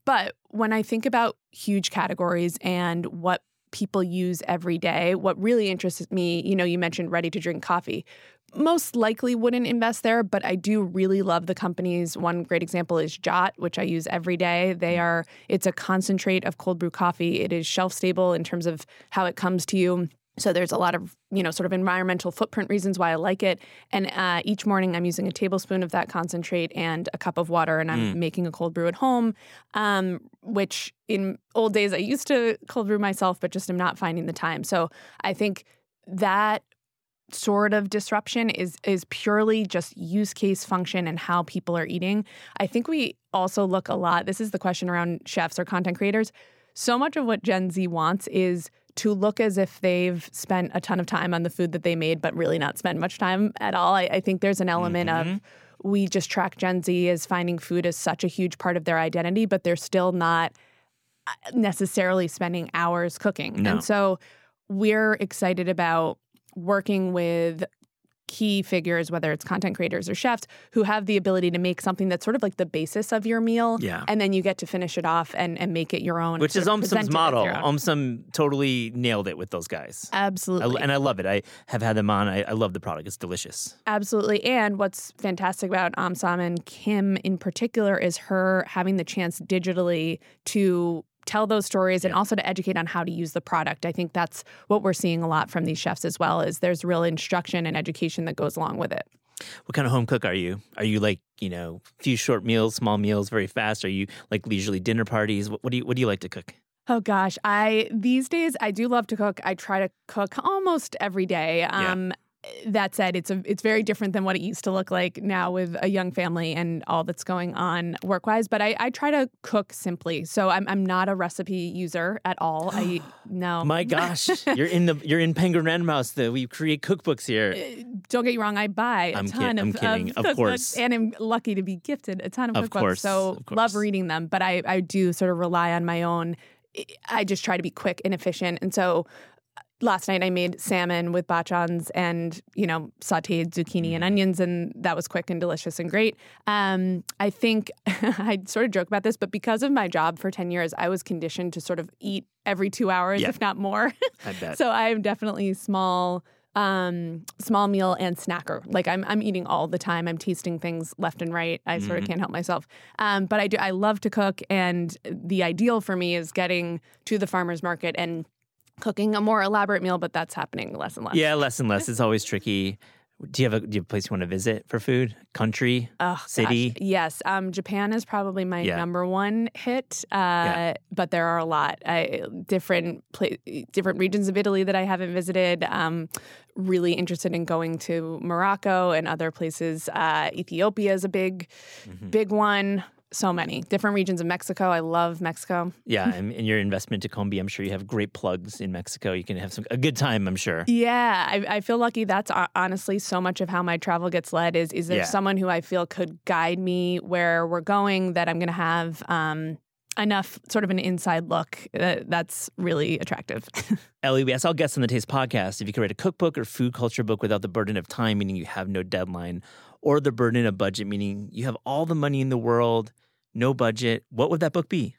But when I think about huge categories and what people use every day, what really interests me, you know, you mentioned ready-to-drink coffee. Most likely wouldn't invest there, but I do really love the companies. One great example is Jot, which I use every day. It's a concentrate of cold brew coffee. It is shelf stable in terms of how it comes to you. So there's a lot of, you know, sort of environmental footprint reasons why I like it. And each morning I'm using a tablespoon of that concentrate and a cup of water, and I'm making a cold brew at home, which in old days I used to cold brew myself, but just am not finding the time. So I think that sort of disruption is purely just use case function and how people are eating. I think we also look a lot, this is the question around chefs or content creators, so much of what Gen Z wants is to look as if they've spent a ton of time on the food that they made, but really not spend much time at all. I think there's an element of we just track Gen Z as finding food as such a huge part of their identity, but they're still not necessarily spending hours cooking. No. And so we're excited about working with key figures, whether it's content creators or chefs, who have the ability to make something that's sort of like the basis of your meal. Yeah. And then you get to finish it off and make it your own. Which is Omsom's model. Omsom totally nailed it with those guys. Absolutely. And I love it. I have had them on. I love the product. It's delicious. Absolutely. And what's fantastic about Omsom and Kim in particular is her having the chance digitally to tell those stories and also to educate on how to use the product. I think that's what we're seeing a lot from these chefs as well, is there's real instruction and education that goes along with it. What kind of home cook are you? Are you like, you know, few short meals, small meals, very fast? Are you like leisurely dinner parties? What do you like to cook? Oh gosh, these days I do love to cook. I try to cook almost every day. That said, it's very different than what it used to look like now with a young family and all that's going on work-wise. But I try to cook simply, so I'm not a recipe user at all. No. My gosh, you're in Penguin Random House. We create cookbooks here. Don't get me wrong, I buy a ton of cookbooks, and I'm lucky to be gifted a ton of cookbooks. Course, so love reading them, but I do sort of rely on my own. I just try to be quick and efficient, and so. Last night I made salmon with Bachans and, you know, sauteed zucchini and onions, and that was quick and delicious and great. I think I sort of joke about this, but because of my job for 10 years, I was conditioned to sort of eat every 2 hours, if not more. I bet. So I am definitely small meal and snacker. Like I'm eating all the time. I'm tasting things left and right. I sort of can't help myself. But I do. I love to cook, and the ideal for me is getting to the farmer's market and cooking a more elaborate meal, but that's happening less and less. Yeah, less and less. It's always tricky. Do you have a place you want to visit for food? Country? City? Gosh. Yes. Japan is probably my number one hit, but there are a lot. Different regions of Italy that I haven't visited. Really interested in going to Morocco and other places. Ethiopia is a big one. So many different regions of Mexico. I love Mexico. Yeah, and in your investment to Combi, I'm sure you have great plugs in Mexico. You can have a good time, I'm sure. Yeah, I feel lucky. That's honestly so much of how my travel gets led is there someone who I feel could guide me where we're going, that I'm going to have enough sort of an inside look that's really attractive. Elly, we asked all guests on the Taste Podcast if you could write a cookbook or food culture book without the burden of time, meaning you have no deadline, or the burden of budget, meaning you have all the money in the world, no budget. What would that book be?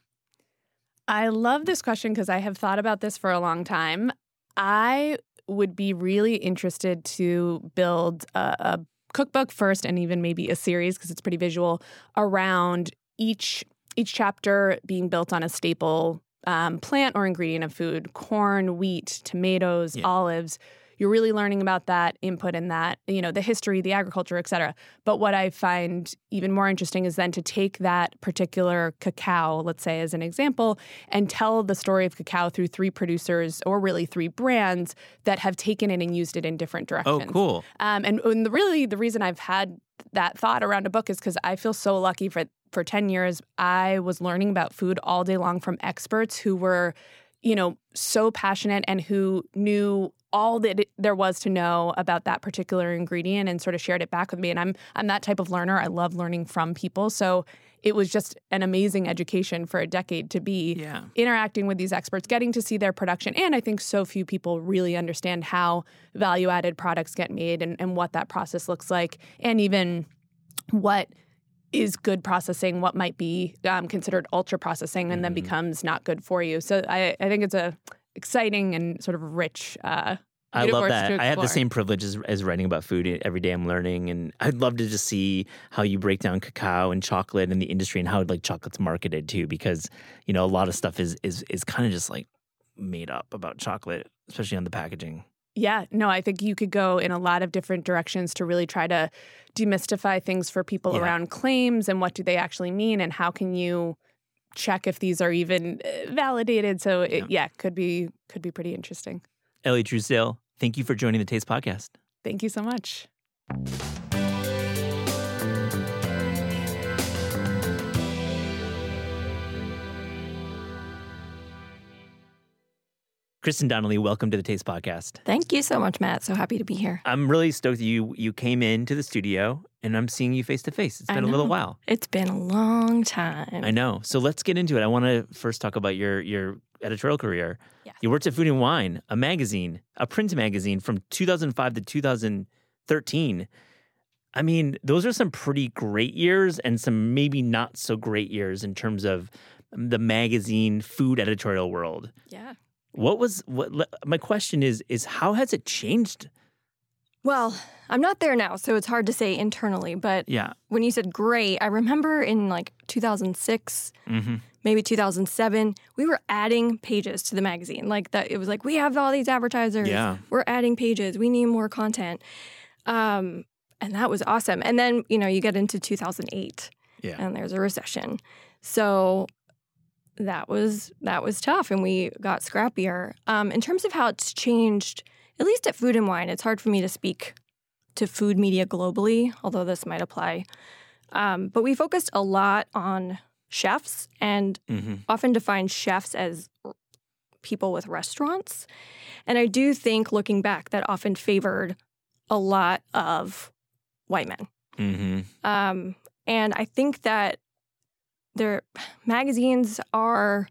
I love this question because I have thought about this for a long time. I would be really interested to build a cookbook first, and even maybe a series, because it's pretty visual, around each chapter being built on a staple plant or ingredient of food, corn, wheat, tomatoes, olives. You're really learning about that input and that, you know, the history, the agriculture, et cetera. But what I find even more interesting is then to take that particular cacao, let's say as an example, and tell the story of cacao through three producers, or really three brands, that have taken it and used it in different directions. Oh, cool. And really the reason I've had that thought around a book is because I feel so lucky for 10 years, I was learning about food all day long from experts who were, you know, so passionate and who knew all that there was to know about that particular ingredient and sort of shared it back with me. And I'm that type of learner. I love learning from people. So it was just an amazing education for a decade to be interacting with these experts, getting to see their production. And I think so few people really understand how value-added products get made and what that process looks like, and even what is good processing, what might be considered ultra processing and then becomes not good for you. So I think it's a exciting and sort of rich I love that. I have the same privilege as writing about food every day. I'm learning, and I'd love to just see how you break down cacao and chocolate in the industry and how like chocolate's marketed too, because you know a lot of stuff is kind of just like made up about chocolate, especially on the packaging. Yeah, no, I think you could go in a lot of different directions to really try to demystify things for people around claims and what do they actually mean and how can you check if these are even validated. So it could be pretty interesting. Elly Truesdell, thank you for joining the Taste Podcast. Thank you so much. Kristin Donnelly, welcome to the Taste Podcast. Thank you so much, Matt. So happy to be here. I'm really stoked that you came into the studio, and I'm seeing you face to face. It's been a little while. It's been a long time. I know. So let's get into it. I want to first talk about your editorial career. Yes. You worked at Food & Wine, a magazine, a print magazine from 2005 to 2013. I mean, those are some pretty great years and some maybe not so great years in terms of the magazine food editorial world. Yeah. My question is how has it changed? Well, I'm not there now, so it's hard to say internally, but when you said great, I remember in like 2006, maybe 2007, we were adding pages to the magazine. Like that, it was like, we have all these advertisers, we're adding pages, we need more content. And that was awesome. And then, you get into 2008 and there's a recession. So that was tough, and we got scrappier. In terms of how it's changed, at least at Food & Wine, it's hard for me to speak to food media globally, although this might apply. But we focused a lot on chefs and often defined chefs as people with restaurants. And I do think, looking back, that often favored a lot of white men. And I think that their magazines are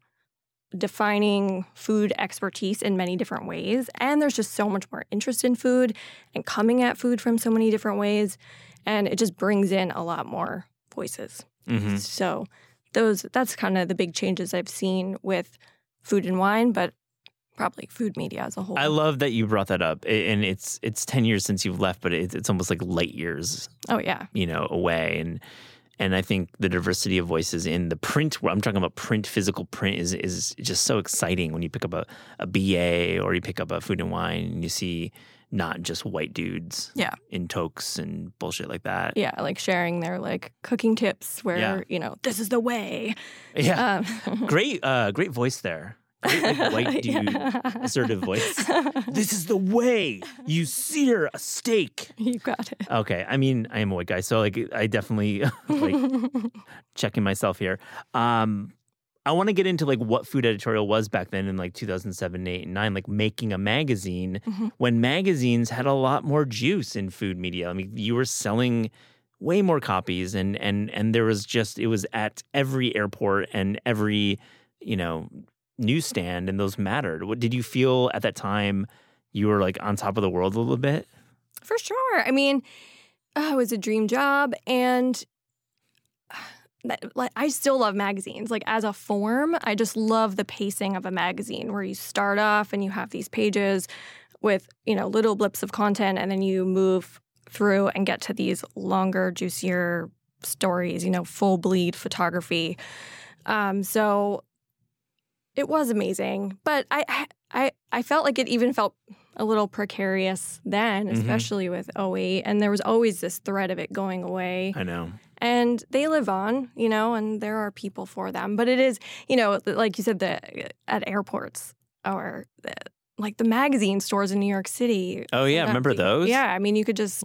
defining food expertise in many different ways, and there's just so much more interest in food and coming at food from so many different ways, and it just brings in a lot more voices. So that's kind of the big changes I've seen with Food and Wine, but probably food media as a whole. I love that you brought that up, and it's 10 years since you've left, but it's almost like light years. Oh yeah, away. And I think the diversity of voices in the print, where I'm talking about print, physical print, is just so exciting when you pick up a BA or you pick up a Food and Wine and you see not just white dudes in toques and bullshit like that. Yeah, like sharing their like cooking tips where, this is the way. Yeah. Great voice there. Great, like, white dude assertive voice. This is the way you sear a steak. You got it. Okay. I mean, I am a white guy, so like I definitely like checking myself here. I want to get into like what food editorial was back then in like 2007, 8, and 9, like making a magazine when magazines had a lot more juice in food media. I mean, you were selling way more copies and there was just, it was at every airport and every, newsstand, and those mattered. What did you feel at that time? You were like on top of the world a little bit? For sure. I mean, it was a dream job, and I still love magazines. Like as a form, I just love the pacing of a magazine where you start off and you have these pages with, little blips of content, and then you move through and get to these longer, juicier stories, full bleed photography. So it was amazing, but I felt like it even felt a little precarious then, especially with 08, and there was always this threat of it going away. I know. And they live on, and there are people for them. But it is, like you said, at airports or like the magazine stores in New York City. Oh, yeah. Remember those? Yeah. I mean, you could just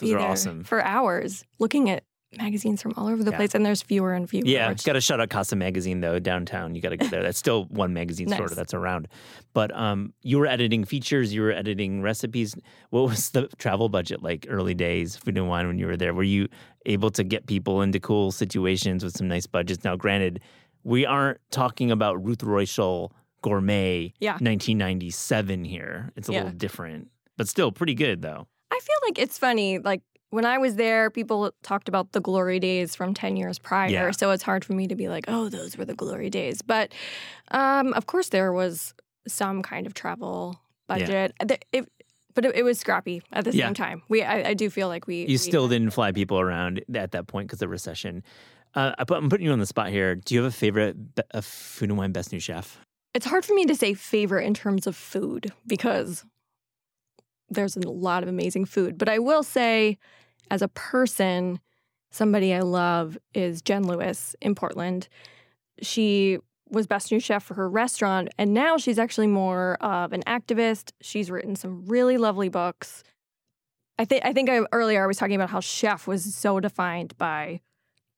be there for hours looking at magazines from all over the place, and there's fewer and fewer. Yeah, got to shout out Casa Magazine, though, downtown. You got to go there. That's still one magazine store that's around. But you were editing features, you were editing recipes. What was the travel budget like early days, Food & Wine, when you were there? Were you able to get people into cool situations with some nice budgets? Now, granted, we aren't talking about Ruth Reuschel gourmet 1997 here. It's a little different, but still pretty good, though. I feel like it's funny, like, when I was there, people talked about the glory days from 10 years prior, so it's hard for me to be like, oh, those were the glory days. But, of course, there was some kind of travel budget. But it was scrappy at the same time. I do feel like we— You still didn't fly people around at that point because of recession. I'm putting you on the spot here. Do you have a favorite Food & Wine Best New Chef? It's hard for me to say favorite in terms of food because— there's a lot of amazing food. But I will say, as a person, somebody I love is Jen Lewis in Portland. She was Best New Chef for her restaurant, and now she's actually more of an activist. She's written some really lovely books. I think earlier I was talking about how chef was so defined by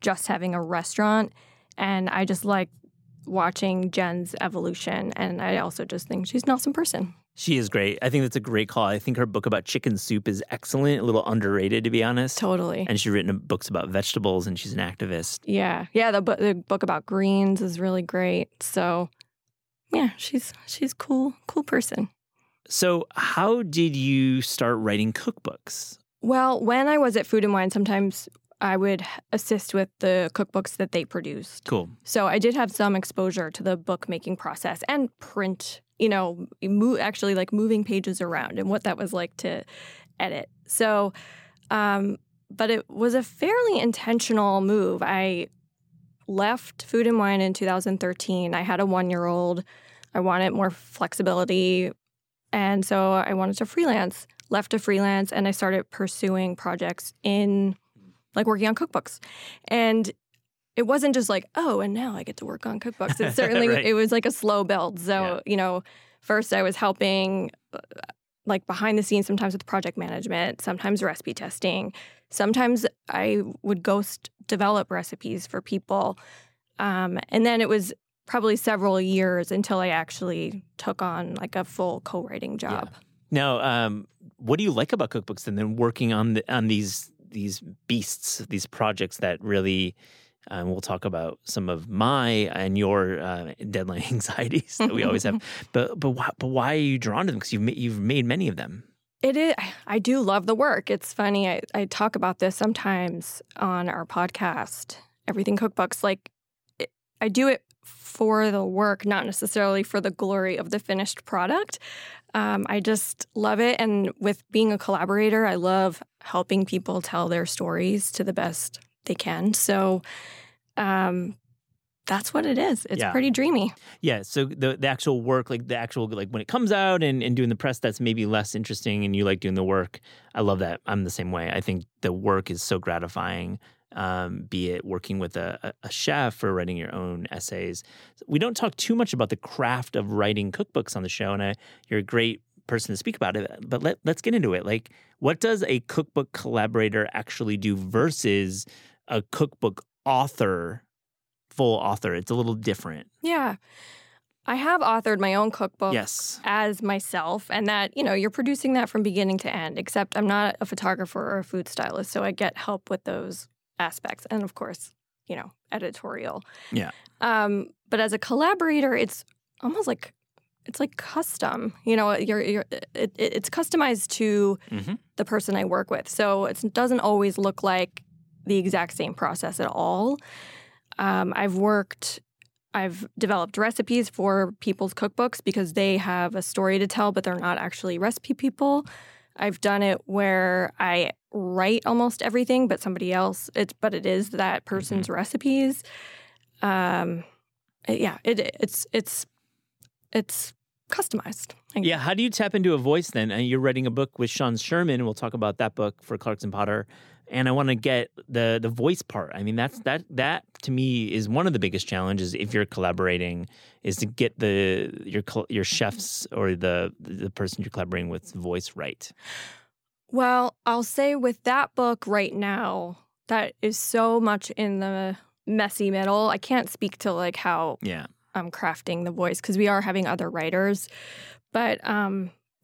just having a restaurant, and I just like watching Jen's evolution, and I also just think she's an awesome person. She is great. I think that's a great call. I think her book about chicken soup is excellent, a little underrated, to be honest. Totally. And she's written books about vegetables, and she's an activist. Yeah. Yeah, the book about greens is really great. So, yeah, she's cool person. So how did you start writing cookbooks? Well, when I was at Food & Wine, sometimes I would assist with the cookbooks that they produced. Cool. So I did have some exposure to the bookmaking process and print, actually like moving pages around and what that was like to edit. So, but it was a fairly intentional move. I left Food & Wine in 2013. I had a 1-year-old. I wanted more flexibility. And so I wanted to freelance, left to freelance, and I started pursuing projects in like working on cookbooks. And it wasn't just like, oh, and now I get to work on cookbooks. It certainly, it was like a slow build. So, first I was helping like behind the scenes, sometimes with project management, sometimes recipe testing. Sometimes I would ghost develop recipes for people. And then it was probably several years until I actually took on like a full co-writing job. Yeah. Now, what do you like about cookbooks and then working on these beasts, these projects that really, we'll talk about some of my and your deadline anxieties that we always have. But why are you drawn to them? Because you've made many of them. It is. I do love the work. It's funny. I talk about this sometimes on our podcast, Everything Cookbooks. Like I do it for the work, not necessarily for the glory of the finished product. I just love it. And with being a collaborator, I love helping people tell their stories to the best they can. So that's what it is. It's pretty dreamy. Yeah. So the actual work, like the actual, like when it comes out and doing the press, that's maybe less interesting and you like doing the work. I love that. I'm the same way. I think the work is so gratifying. Be it working with a chef or writing your own essays. We don't talk too much about the craft of writing cookbooks on the show, and you're a great person to speak about it, but let's get into it. Like, what does a cookbook collaborator actually do versus a cookbook author, full author? It's a little different. Yeah. I have authored my own cookbook as myself, and that, you're producing that from beginning to end, except I'm not a photographer or a food stylist, so I get help with those aspects and, of course, editorial. Yeah. But as a collaborator, it's almost like it's like custom. It's customized to the person I work with, so it doesn't always look like the exact same process at all. I've developed recipes for people's cookbooks because they have a story to tell, but they're not actually recipe people. I've done it where I write almost everything, but somebody else. It is that person's recipes. It's customized. Yeah. How do you tap into a voice then? And you're writing a book with Sean Sherman. We'll talk about that book for Clarkson Potter. And I want to get the voice part. I mean, that to me is one of the biggest challenges if you're collaborating, is to get your chef's or the person you're collaborating with's voice right. Well, I'll say with that book right now, That is so much in the messy middle. I can't speak to like how I'm crafting the voice because we are having other writers. But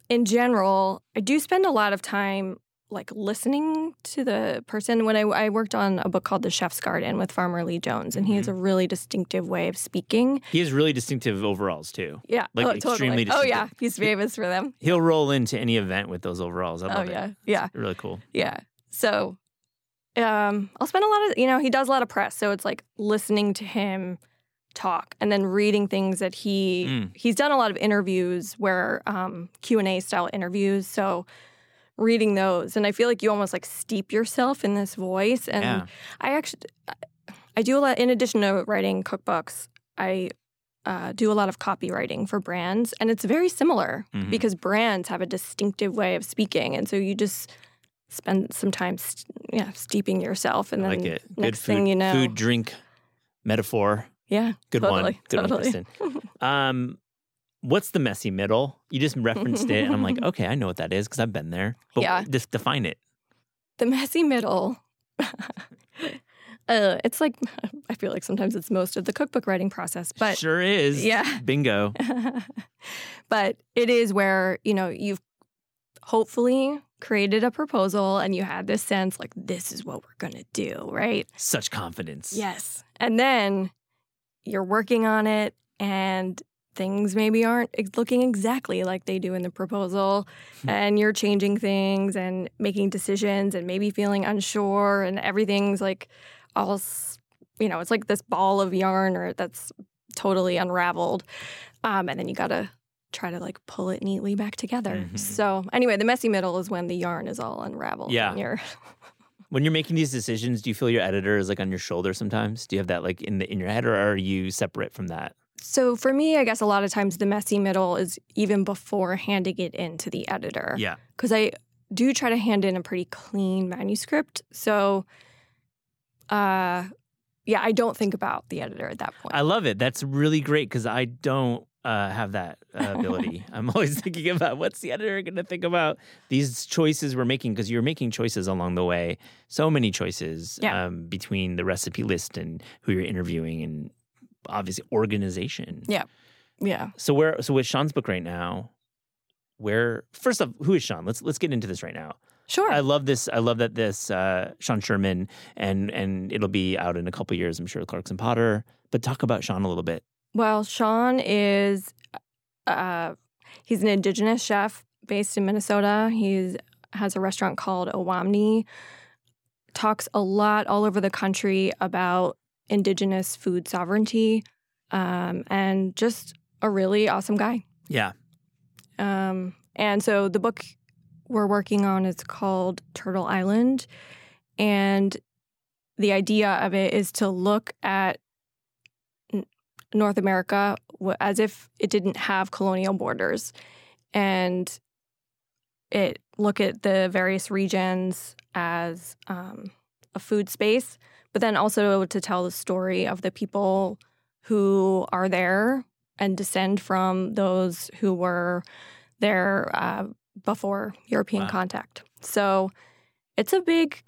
in general, I do spend a lot of time like listening to the person. When I worked on a book called The Chef's Garden with Farmer Lee Jones, and he has a really distinctive way of speaking. He has really distinctive overalls, too. Yeah. Like extremely distinctive. Oh, yeah. He's famous for them. He'll roll into any event with those overalls. I love it. Yeah. It's really cool. Yeah. So I'll spend a lot of, he does a lot of press. So it's like listening to him talk and then reading things that he's done a lot of interviews where Q&A style interviews. So reading those, and I feel like you almost like steep yourself in this voice. And I do a lot, in addition to writing cookbooks, I do a lot of copywriting for brands, and it's very similar because brands have a distinctive way of speaking, and so you just spend some time steeping yourself, and then next thing you know, food drink metaphor. Yeah, good one, Kristin. What's the messy middle? You just referenced it, and I'm like, okay, I know what that is because I've been there. But just define it. The messy middle. It's like, I feel like sometimes it's most of the cookbook writing process. But sure is. Yeah. Bingo. But it is where, you've hopefully created a proposal and you had this sense like, this is what we're going to do, right? Such confidence. Yes. And then you're working on it and things maybe aren't looking exactly like they do in the proposal, and you're changing things and making decisions and maybe feeling unsure, and everything's like all, it's like this ball of yarn or that's totally unraveled. And then you got to try to like pull it neatly back together. Mm-hmm. So anyway, the messy middle is when the yarn is all unraveled. Yeah. When you're making these decisions, do you feel your editor is like on your shoulder sometimes? Do you have that like in your head, or are you separate from that? So for me, I guess a lot of times the messy middle is even before handing it in to the editor. Yeah. Because I do try to hand in a pretty clean manuscript. So, I don't think about the editor at that point. I love it. That's really great because I don't have that ability. I'm always thinking about what's the editor going to think about these choices we're making, because you're making choices along the way. So many choices between the recipe list and who you're interviewing and obviously organization. Yeah. Yeah. So with Sean's book right now, first off, who is Sean? Let's get into this right now. Sure. I love this. I love that this Sean Sherman, and it'll be out in a couple years, I'm sure, with Clarkson Potter. But talk about Sean a little bit. Well, Sean is he's an indigenous chef based in Minnesota. He has a restaurant called Owamni. Talks a lot all over the country about indigenous food sovereignty, and just a really awesome guy. Yeah. And so the book we're working on is called Turtle Island, and the idea of it is to look at North America as if it didn't have colonial borders, and it look at the various regions as a food space, but then also to tell the story of the people who are there and descend from those who were there before European contact. So it's a big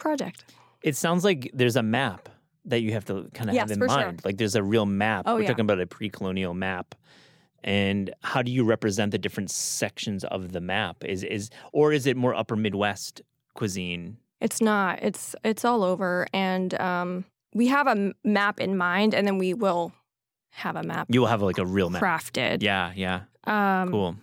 project. It sounds like there's a map that you have to kind of have in mind. Sure. Like there's a real map. We're talking about a pre-colonial map. And how do you represent the different sections of the map? Or is it more Upper Midwest cuisine? It's not. It's all over, and we have a map in mind, and then we will have a map. You will have like a real map crafted. Yeah, yeah. Cool.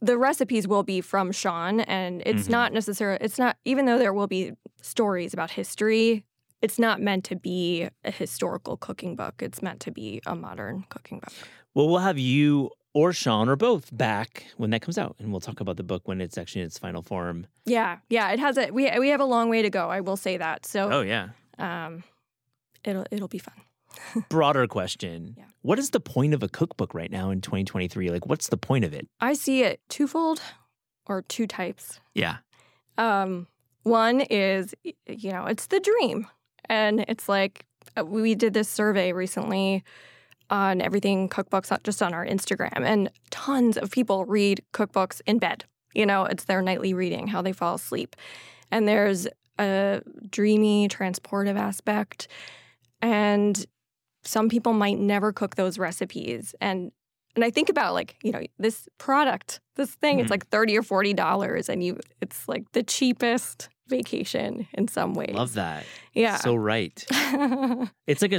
The recipes will be from Sean, and it's not necessarily. It's not, even though there will be stories about history. It's not meant to be a historical cooking book. It's meant to be a modern cooking book. Well, we'll have you or Sean or both back when that comes out, and we'll talk about the book when it's actually in its final form. Yeah, yeah, it has we have a long way to go. I will say that. So, it'll be fun. Broader question: what is the point of a cookbook right now in 2023? Like, what's the point of it? I see it twofold, or two types. Yeah. One is it's the dream, and it's like we did this survey recently on Everything Cookbooks, just on our Instagram. And tons of people read cookbooks in bed. It's their nightly reading, how they fall asleep. And there's a dreamy, transportive aspect. And some people might never cook those recipes. And I think about, like, you know, this product, this thing, it's like $30 or $40, and it's like the cheapest vacation in some ways. Love that. Yeah. So right. It's like a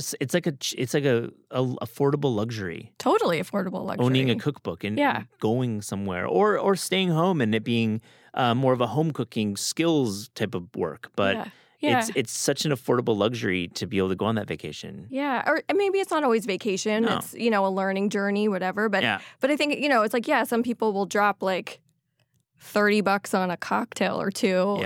affordable luxury. Totally affordable luxury. Owning a cookbook and going somewhere or staying home and it being more of a home cooking skills type of work, but it's such an affordable luxury to be able to go on that vacation. Yeah, or maybe it's not always vacation. No. It's, you know, a learning journey, whatever. But I think, you know, it's like, yeah, some people will drop like $30 on a cocktail or two,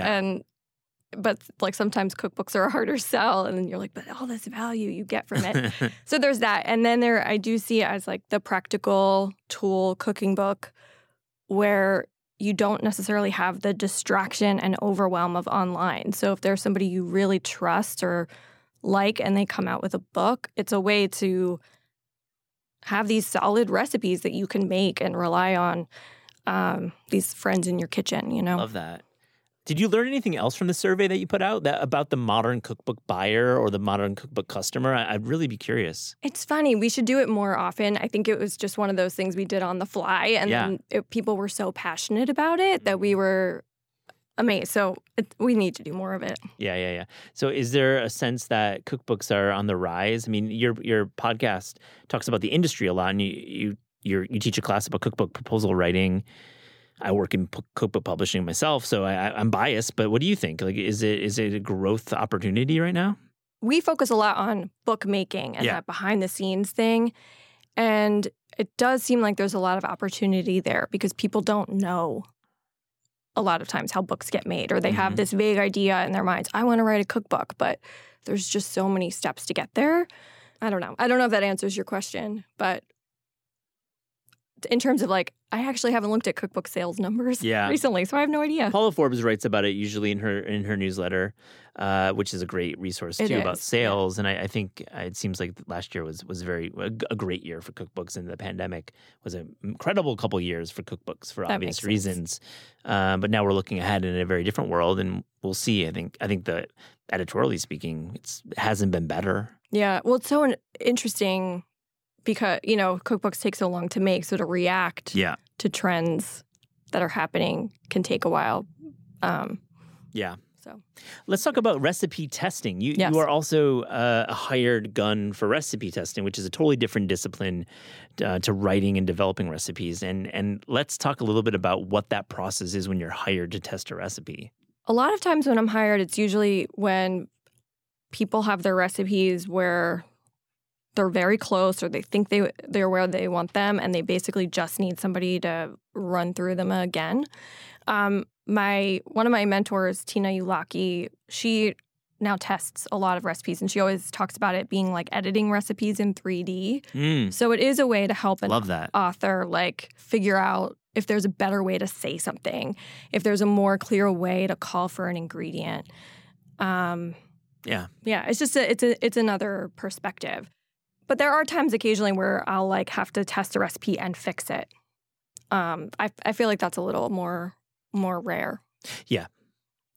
but like sometimes cookbooks are a harder sell, and then you're like, but all this value you get from it. So there's that, and then there I do see it as like the practical tool cooking book where you don't necessarily have the distraction and overwhelm of online. So if there's somebody you really trust or like and they come out with a book, it's a way to have these solid recipes that you can make and rely on these friends in your kitchen, you know? Love that. Did you learn anything else from the survey that you put out about the modern cookbook buyer or the modern cookbook customer? I'd really be curious. It's funny. We should do it more often. I think it was just one of those things we did on the fly, and then people were so passionate about it that we were amazed. So we need to do more of it. Yeah. So is there a sense that cookbooks are on the rise? I mean, your podcast talks about the industry a lot, and you teach a class about cookbook proposal writing. I work in cookbook publishing myself, so I'm biased. But what do you think? Like, is it a growth opportunity right now? We focus a lot on bookmaking and that behind-the-scenes thing. And it does seem like there's a lot of opportunity there because people don't know a lot of times how books get made, or they have this vague idea in their minds. I want to write a cookbook, but there's just so many steps to get there. I don't know. I don't know if that answers your question, but in terms of, like, I actually haven't looked at cookbook sales numbers recently, so I have no idea. Paula Forbes writes about it usually in her newsletter, which is a great resource too about sales. Yeah. And I think it seems like last year was very a great year for cookbooks, and the pandemic was an incredible couple years for cookbooks for obvious reasons. But now we're looking ahead in a very different world, and we'll see. I think that editorially speaking, it hasn't been better. Yeah, well, it's so interesting. Because, you know, cookbooks take so long to make, so to react to trends that are happening can take a while. So let's talk about recipe testing. You are also a hired gun for recipe testing, which is a totally different discipline to writing and developing recipes. And let's talk a little bit about what that process is when you're hired to test a recipe. A lot of times when I'm hired, it's usually when people have their recipes where they're very close, or they think they're where they want them, and they basically just need somebody to run through them again. One of my mentors, Tina Ulaki, she now tests a lot of recipes, and she always talks about it being like editing recipes in 3D. So it is a way to help an author like figure out if there's a better way to say something, if there's a more clear way to call for an ingredient. It's just it's another perspective. But there are times occasionally where I'll, like, have to test a recipe and fix it. I feel like that's a little more rare. Yeah.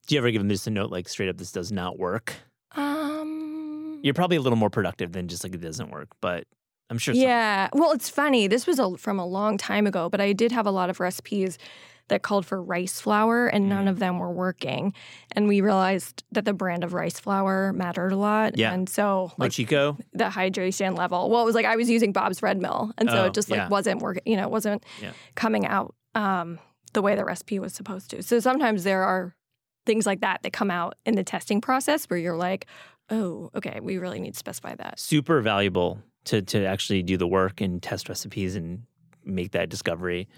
Do you ever give them just a note, like, straight up, this does not work? You're probably a little more productive than just, like, it doesn't work, but I'm sure. Yeah. Well, it's funny. This was from a long time ago, but I did have a lot of recipes that called for rice flour, and none of them were working. And we realized that the brand of rice flour mattered a lot. Yeah. And so, like, Mochico? The hydration level. Well, it was like I was using Bob's Red Mill. And so it just wasn't working, you know, it wasn't coming out the way the recipe was supposed to. So sometimes there are things like that come out in the testing process where you're like, oh, okay, we really need to specify that. Super valuable to actually do the work and test recipes and make that discovery.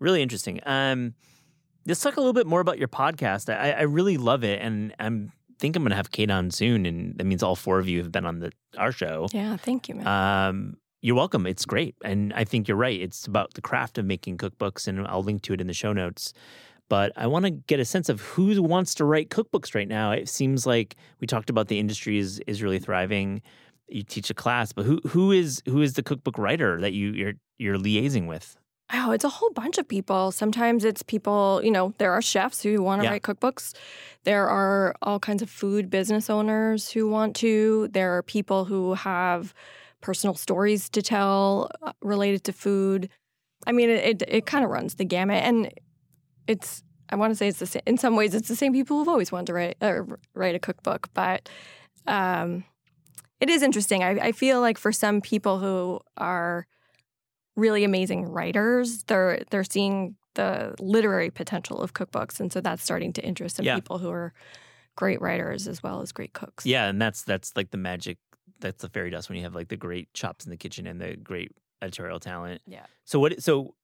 Really interesting. Let's talk a little bit more about your podcast. I really love it, and I think I'm going to have Kate on soon, and that means all four of you have been on our show. Yeah, thank you, man. You're welcome. It's great, and I think you're right. It's about the craft of making cookbooks, and I'll link to it in the show notes. But I want to get a sense of who wants to write cookbooks right now. It seems like we talked about the industry is really thriving. You teach a class, but who is the cookbook writer that you're liaising with? Oh, it's a whole bunch of people. Sometimes it's people, you know, there are chefs who want to write cookbooks. There are all kinds of food business owners who want to. There are people who have personal stories to tell related to food. I mean, it kind of runs the gamut. And it's, I want to say it's the same. In some ways, it's the same people who've always wanted to write a cookbook. But it is interesting. I feel like for some people who are really amazing writers, they're seeing the literary potential of cookbooks, and so that's starting to interest some people who are great writers as well as great cooks. Yeah, and that's like the magic. That's the fairy dust when you have like the great chops in the kitchen and the great editorial talent. Yeah. So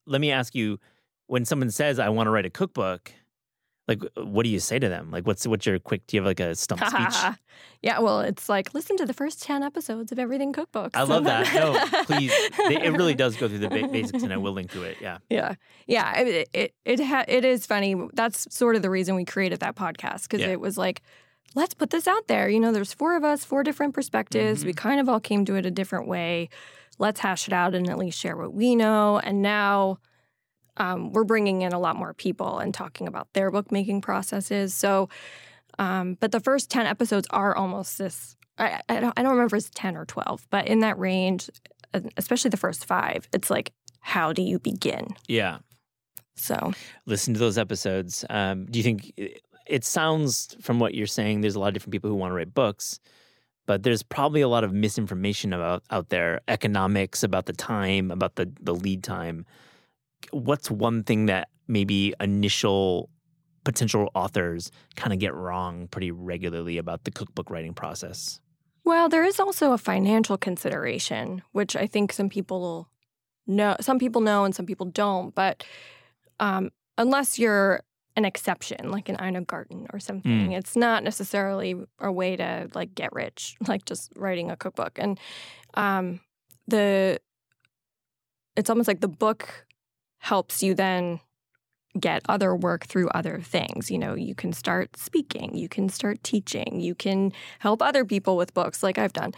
let me ask you, when someone says I want to write a cookbook, like, what do you say to them? Like, what's your quick? Do you have like a stump speech? Yeah, well, it's like, listen to the first 10 episodes of Everything Cookbooks. I love that. No, please, it really does go through the basics, and I will link to it. Yeah, yeah, yeah. It is funny. That's sort of the reason we created that podcast, because it was like, let's put this out there. You know, there's four of us, four different perspectives. Mm-hmm. We kind of all came to it a different way. Let's hash it out and at least share what we know. And now, we're bringing in a lot more people and talking about their bookmaking processes. So, but the first 10 episodes are almost this. I don't remember if it's 10 or 12, but in that range, especially the first 5, it's like, how do you begin? Yeah. So listen to those episodes. Do you think it sounds from what you're saying, there's a lot of different people who want to write books, but there's probably a lot of misinformation out there, economics, about the time, about the lead time. What's one thing that maybe initial potential authors kind of get wrong pretty regularly about the cookbook writing process? Well, there is also a financial consideration, which I think some people know and some people don't. But unless you're an exception, like an Ina Garten or something, it's not necessarily a way to like get rich, like just writing a cookbook. And it's almost like the book helps you then get other work through other things. You know, you can start speaking, you can start teaching, you can help other people with books like I've done.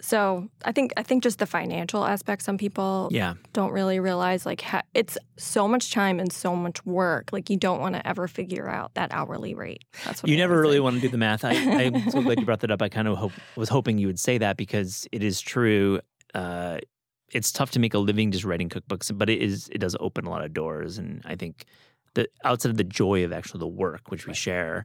So I think just the financial aspect, some people don't really realize, like, it's so much time and so much work. Like, you don't want to ever figure out that hourly rate. That's what you never really want to do the math. I'm so glad you brought that up. I kind of was hoping you would say that, because it is true. It's tough to make a living just writing cookbooks, but it does open a lot of doors. And I think that outside of the joy of actually the work, which we share,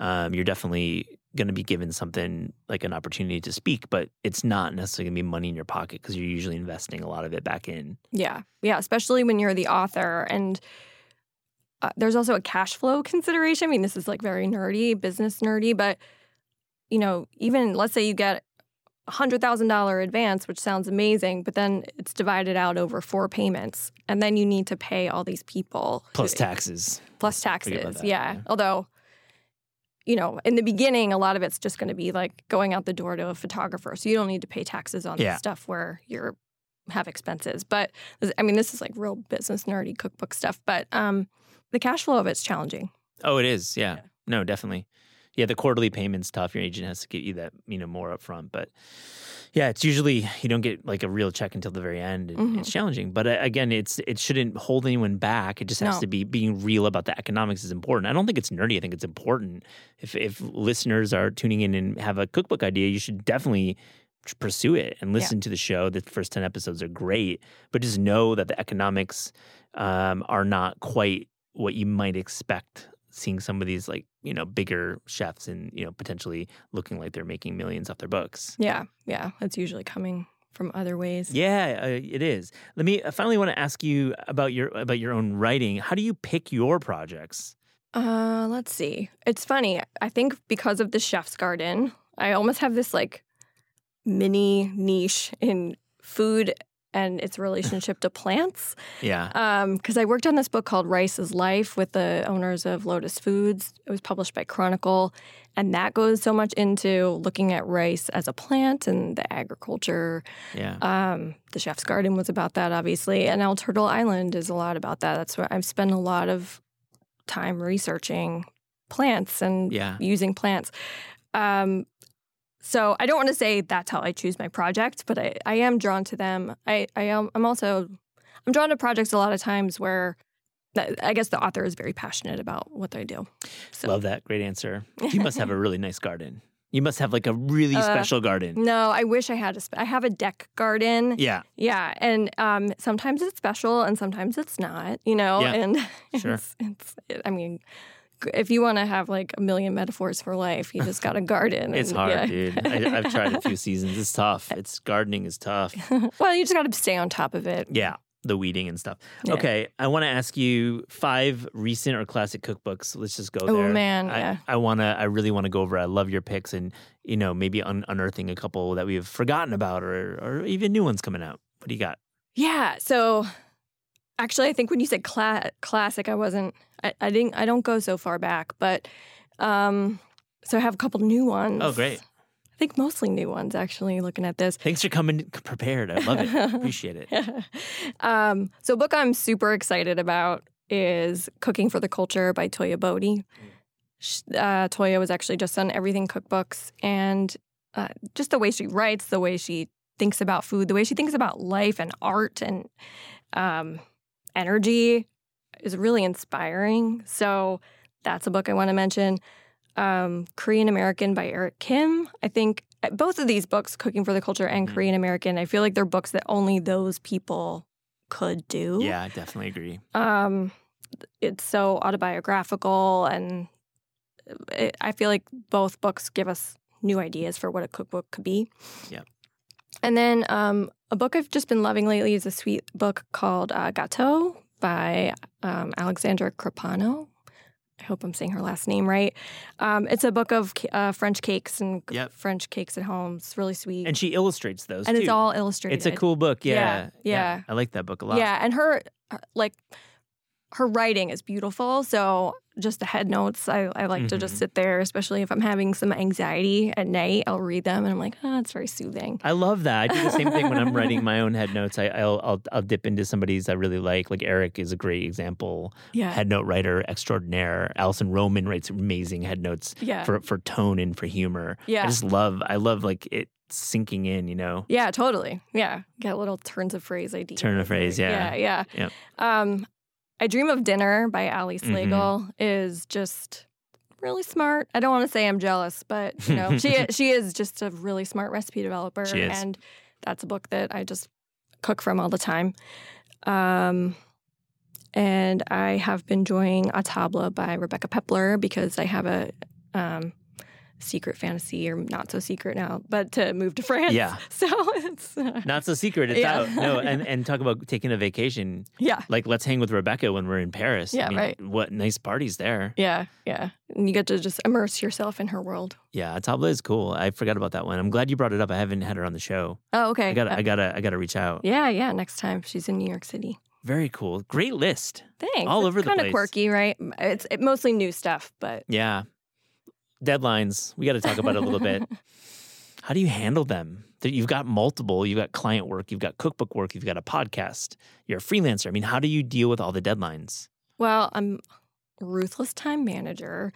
you're definitely going to be given something like an opportunity to speak, but it's not necessarily going to be money in your pocket, because you're usually investing a lot of it back in. Yeah. Yeah. Especially when you're the author. And there's also a cash flow consideration. I mean, this is like very nerdy, business nerdy, but, you know, even let's say you get $100,000 advance, which sounds amazing, but then it's divided out over 4 payments, and then you need to pay all these people plus taxes. Yeah. Although, you know, in the beginning, a lot of it's just going to be like going out the door to a photographer, so you don't need to pay taxes on the stuff where you have expenses. But I mean, this is like real business nerdy cookbook stuff. But the cash flow of it's challenging. Oh, it is. Yeah. No, definitely. Yeah, the quarterly payment's tough. Your agent has to get you that, you know, more upfront. But yeah, it's usually you don't get like a real check until the very end. Mm-hmm. It's challenging. But again, it shouldn't hold anyone back. It just has to be being real about the economics is important. I don't think it's nerdy. I think it's important. If listeners are tuning in and have a cookbook idea, you should definitely pursue it and listen to the show. The first 10 episodes are great, but just know that the economics are not quite what you might expect. Seeing some of these, like, you know, bigger chefs and, you know, potentially looking like they're making millions off their books. Yeah, yeah. That's usually coming from other ways. Yeah, it is. Let me finally want to ask you about your own writing. How do you pick your projects? Let's see. It's funny. I think because of The Chef's Garden, I almost have this, like, mini niche in food and its relationship to plants. Yeah. Because I worked on this book called Rice is Life with the owners of Lotus Foods. It was published by Chronicle. And that goes so much into looking at rice as a plant and the agriculture. Yeah. The Chef's Garden was about that, obviously. And now Turtle Island is a lot about that. That's where I've spent a lot of time researching plants and using plants. So I don't want to say that's how I choose my project, but I am drawn to them. I'm also I'm drawn to projects a lot of times where I guess the author is very passionate about what they do. So. Love that. Great answer. You must have a really nice garden. You must have like a really special garden. No, I wish I had I have a deck garden. Yeah. Yeah. And sometimes it's special and sometimes it's not, you know. Yeah. And sure. I mean, if you want to have like a million metaphors for life, you just got a garden. It's hard, yeah. Dude. I've tried a few seasons. It's tough. Gardening is tough. Well, you just got to stay on top of it. Yeah. The weeding and stuff. Yeah. Okay, I want to ask you 5 recent or classic cookbooks. Let's just go there. Oh, man, yeah. I really want to go over. I love your picks and, you know, maybe unearthing a couple that we've forgotten about or even new ones coming out. What do you got? Yeah, so actually I think when you said classic, I don't go so far back. But so I have a couple new ones. Oh, great. I think mostly new ones, actually, looking at this. Thanks for coming prepared. I love it. Appreciate it. Yeah. So a book I'm super excited about is Cooking for the Culture by Toya Bodie. Toya was actually just on Everything Cookbooks. And just the way she writes, the way she thinks about food, the way she thinks about life and art and energy is really inspiring. So that's a book I want to mention. Korean American by Eric Kim. I think both of these books, Cooking for the Culture and Korean American, I feel like they're books that only those people could do. Yeah, I definitely agree. It's so autobiographical, and I feel like both books give us new ideas for what a cookbook could be. Yeah. And then a book I've just been loving lately is a sweet book called Gato by Alexandra Crepano. I hope I'm saying her last name right. It's a book of French cakes and French cakes at home. It's really sweet. And she illustrates those, too. And it's all illustrated. It's a cool book, yeah. I like that book a lot. Yeah, and her writing is beautiful. So just the head notes, I like to just sit there, especially if I'm having some anxiety at night. I'll read them, and I'm like, it's very soothing. I love that. I do the same thing when I'm writing my own head notes. I'll dip into somebody's I really like. Like Eric is a great example. Yeah. Head note writer extraordinaire. Alison Roman writes amazing head notes for tone and for humor. Yeah. I love like it sinking in, you know? Yeah, totally. Yeah. Got little turns of phrase idea. Turn of phrase, yeah. Yeah, yeah. Yeah. I Dream of Dinner by Ali Slagle is just really smart. I don't want to say I'm jealous, but you know, she is just a really smart recipe developer. She is. And that's a book that I just cook from all the time. And I have been enjoying A Tabla by Rebecca Pepler because I have a secret fantasy, or not so secret now, but to move to France. Yeah. So it's... not so secret. It's out. No, and talk about taking a vacation. Yeah. Like, let's hang with Rebecca when we're in Paris. Yeah, I mean, right. What nice parties there. Yeah, yeah. And you get to just immerse yourself in her world. Yeah, Tabla is cool. I forgot about that one. I'm glad you brought it up. I haven't had her on the show. Oh, okay. I gotta reach out. Yeah, next time. She's in New York City. Very cool. Great list. Thanks. All over the place. Kind of quirky, right? It's mostly new stuff, but... Yeah. Deadlines. We got to talk about it a little bit. How do you handle them? You've got multiple. You've got client work. You've got cookbook work. You've got a podcast. You're a freelancer. I mean, how do you deal with all the deadlines? Well, I'm a ruthless time manager.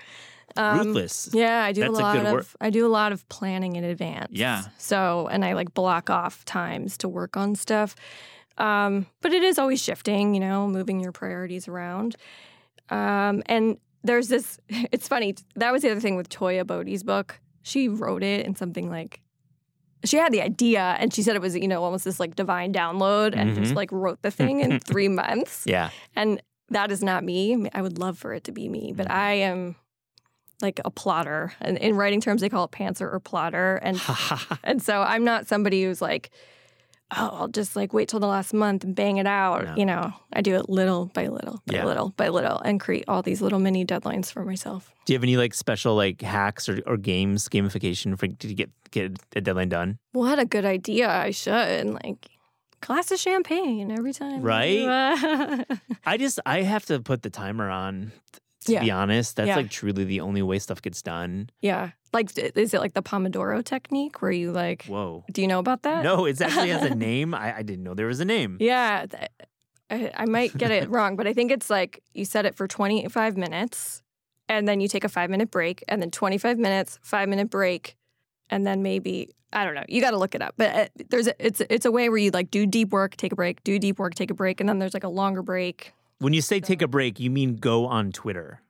Ruthless. Yeah, I do a lot of planning in advance. Yeah. So, and I like block off times to work on stuff. But it is always shifting. You know, moving your priorities around. And. There's this, it's funny, that was the other thing with Toya Bodie's book. She wrote it in something like, she had the idea and she said it was, you know, almost this like divine download and just like wrote the thing in 3 months. Yeah. And that is not me. I would love for it to be me, but I am like a plotter. And in writing terms, they call it pantser or plotter. And, and so I'm not somebody who's like, I'll just like wait till the last month and bang it out. No. You know, I do it little by little by little by little and create all these little mini deadlines for myself. Do you have any like special like hacks or games, gamification for to get a deadline done? What a good idea. I should like glass of champagne every time. Right? I have to put the timer on. To be honest, that's like truly the only way stuff gets done. Yeah. Like, is it like the Pomodoro technique where you like, whoa, do you know about that? No, it actually has a name. I didn't know there was a name. Yeah. I might get it wrong, but I think it's like you set it for 25 minutes and then you take a 5-minute break and then 25 minutes, 5-minute break, and then maybe I don't know. You got to look it up. But there's it's a way where you like do deep work, take a break, do deep work, take a break, and then there's like a longer break. When you say take a break, you mean go on Twitter.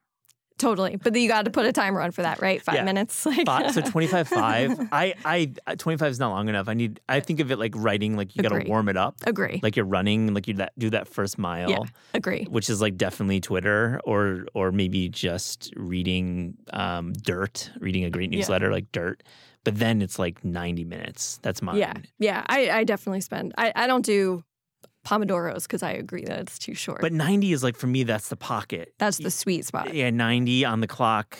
Totally. But then you got to put a timer on for that, right? 5 minutes. Like. So 25-5. I 25 is not long enough. I think of it like writing, like you got to warm it up. Agree. Like you're running, like you do that first mile. Yeah, agree. Which is like definitely Twitter or maybe just reading Dirt, reading a great newsletter like Dirt. But then it's like 90 minutes. That's mine. Yeah. I definitely spend. I don't do Pomodoros because I agree that it's too short. But 90 is like, for me, that's the pocket. That's the sweet spot. Yeah, 90 on the clock.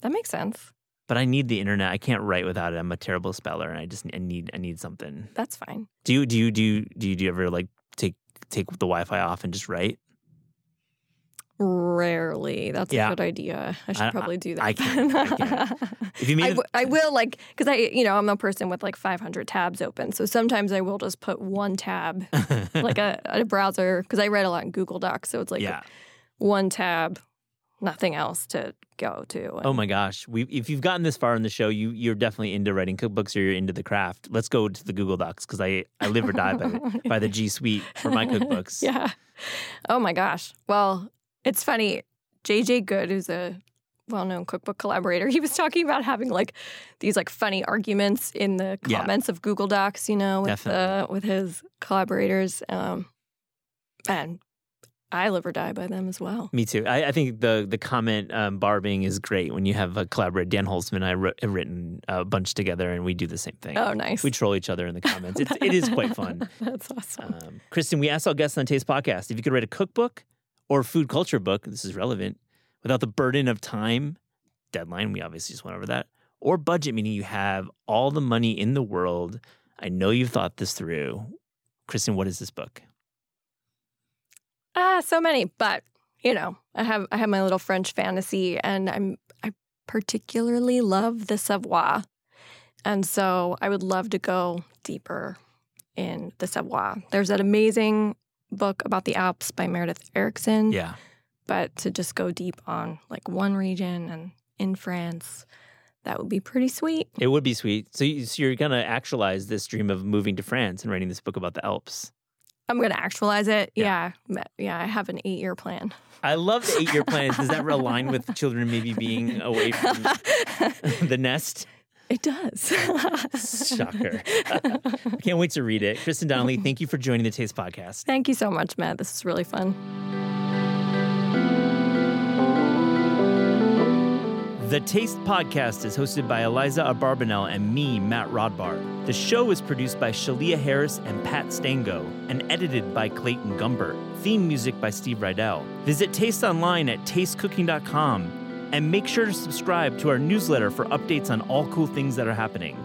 That makes sense. But I need the internet. I can't write without it. I'm a terrible speller, and I need something. That's fine. Do you ever like take the Wi-Fi off and just write? Rarely. That's a good idea. I should probably do that. I can't. If you mean I will, like, because I'm a person with like 500 tabs open. So sometimes I will just put one tab, like a browser, because I write a lot in Google Docs. So it's like one tab, nothing else to go to. Oh my gosh. If you've gotten this far in the show, you're definitely into writing cookbooks or you're into the craft. Let's go to the Google Docs because I live or die by the G Suite for my cookbooks. Yeah. Oh my gosh. Well, it's funny, JJ Good, who's a well-known cookbook collaborator, he was talking about having like these like funny arguments in the comments of Google Docs, with his collaborators. And I live or die by them as well. Me too. I think the comment barbing is great when you have a collaborator. Dan Holtzman and I have written a bunch together, and we do the same thing. Oh, nice. We troll each other in the comments. It is quite fun. That's awesome. Kristin, we asked all guests on Taste Podcast, if you could write a cookbook or food culture book, this is relevant, without the burden of time, deadline, we obviously just went over that, or budget, meaning you have all the money in the world. I know you've thought this through. Kristin, what is this book? So many, but, I have my little French fantasy, and I particularly love the Savoie, and so I would love to go deeper in the Savoie. There's that amazing book about the Alps by Meredith Erickson. Yeah. But to just go deep on like one region and in France, that would be pretty sweet. It would be sweet. So you're going to actualize this dream of moving to France and writing this book about the Alps. I'm going to actualize it. Yeah. Yeah, I have an 8-year plan. I love the 8-year plan. Does that align with children maybe being away from the nest? It does. Shocker. I can't wait to read it. Kristin Donnelly, thank you for joining the Taste Podcast. Thank you so much, Matt. This is really fun. The Taste Podcast is hosted by Eliza Abarbanel and me, Matt Rodbar. The show is produced by Shalia Harris and Pat Stango and edited by Clayton Gumbert. Theme music by Steve Rydell. Visit Taste online at tastecooking.com. And make sure to subscribe to our newsletter for updates on all cool things that are happening.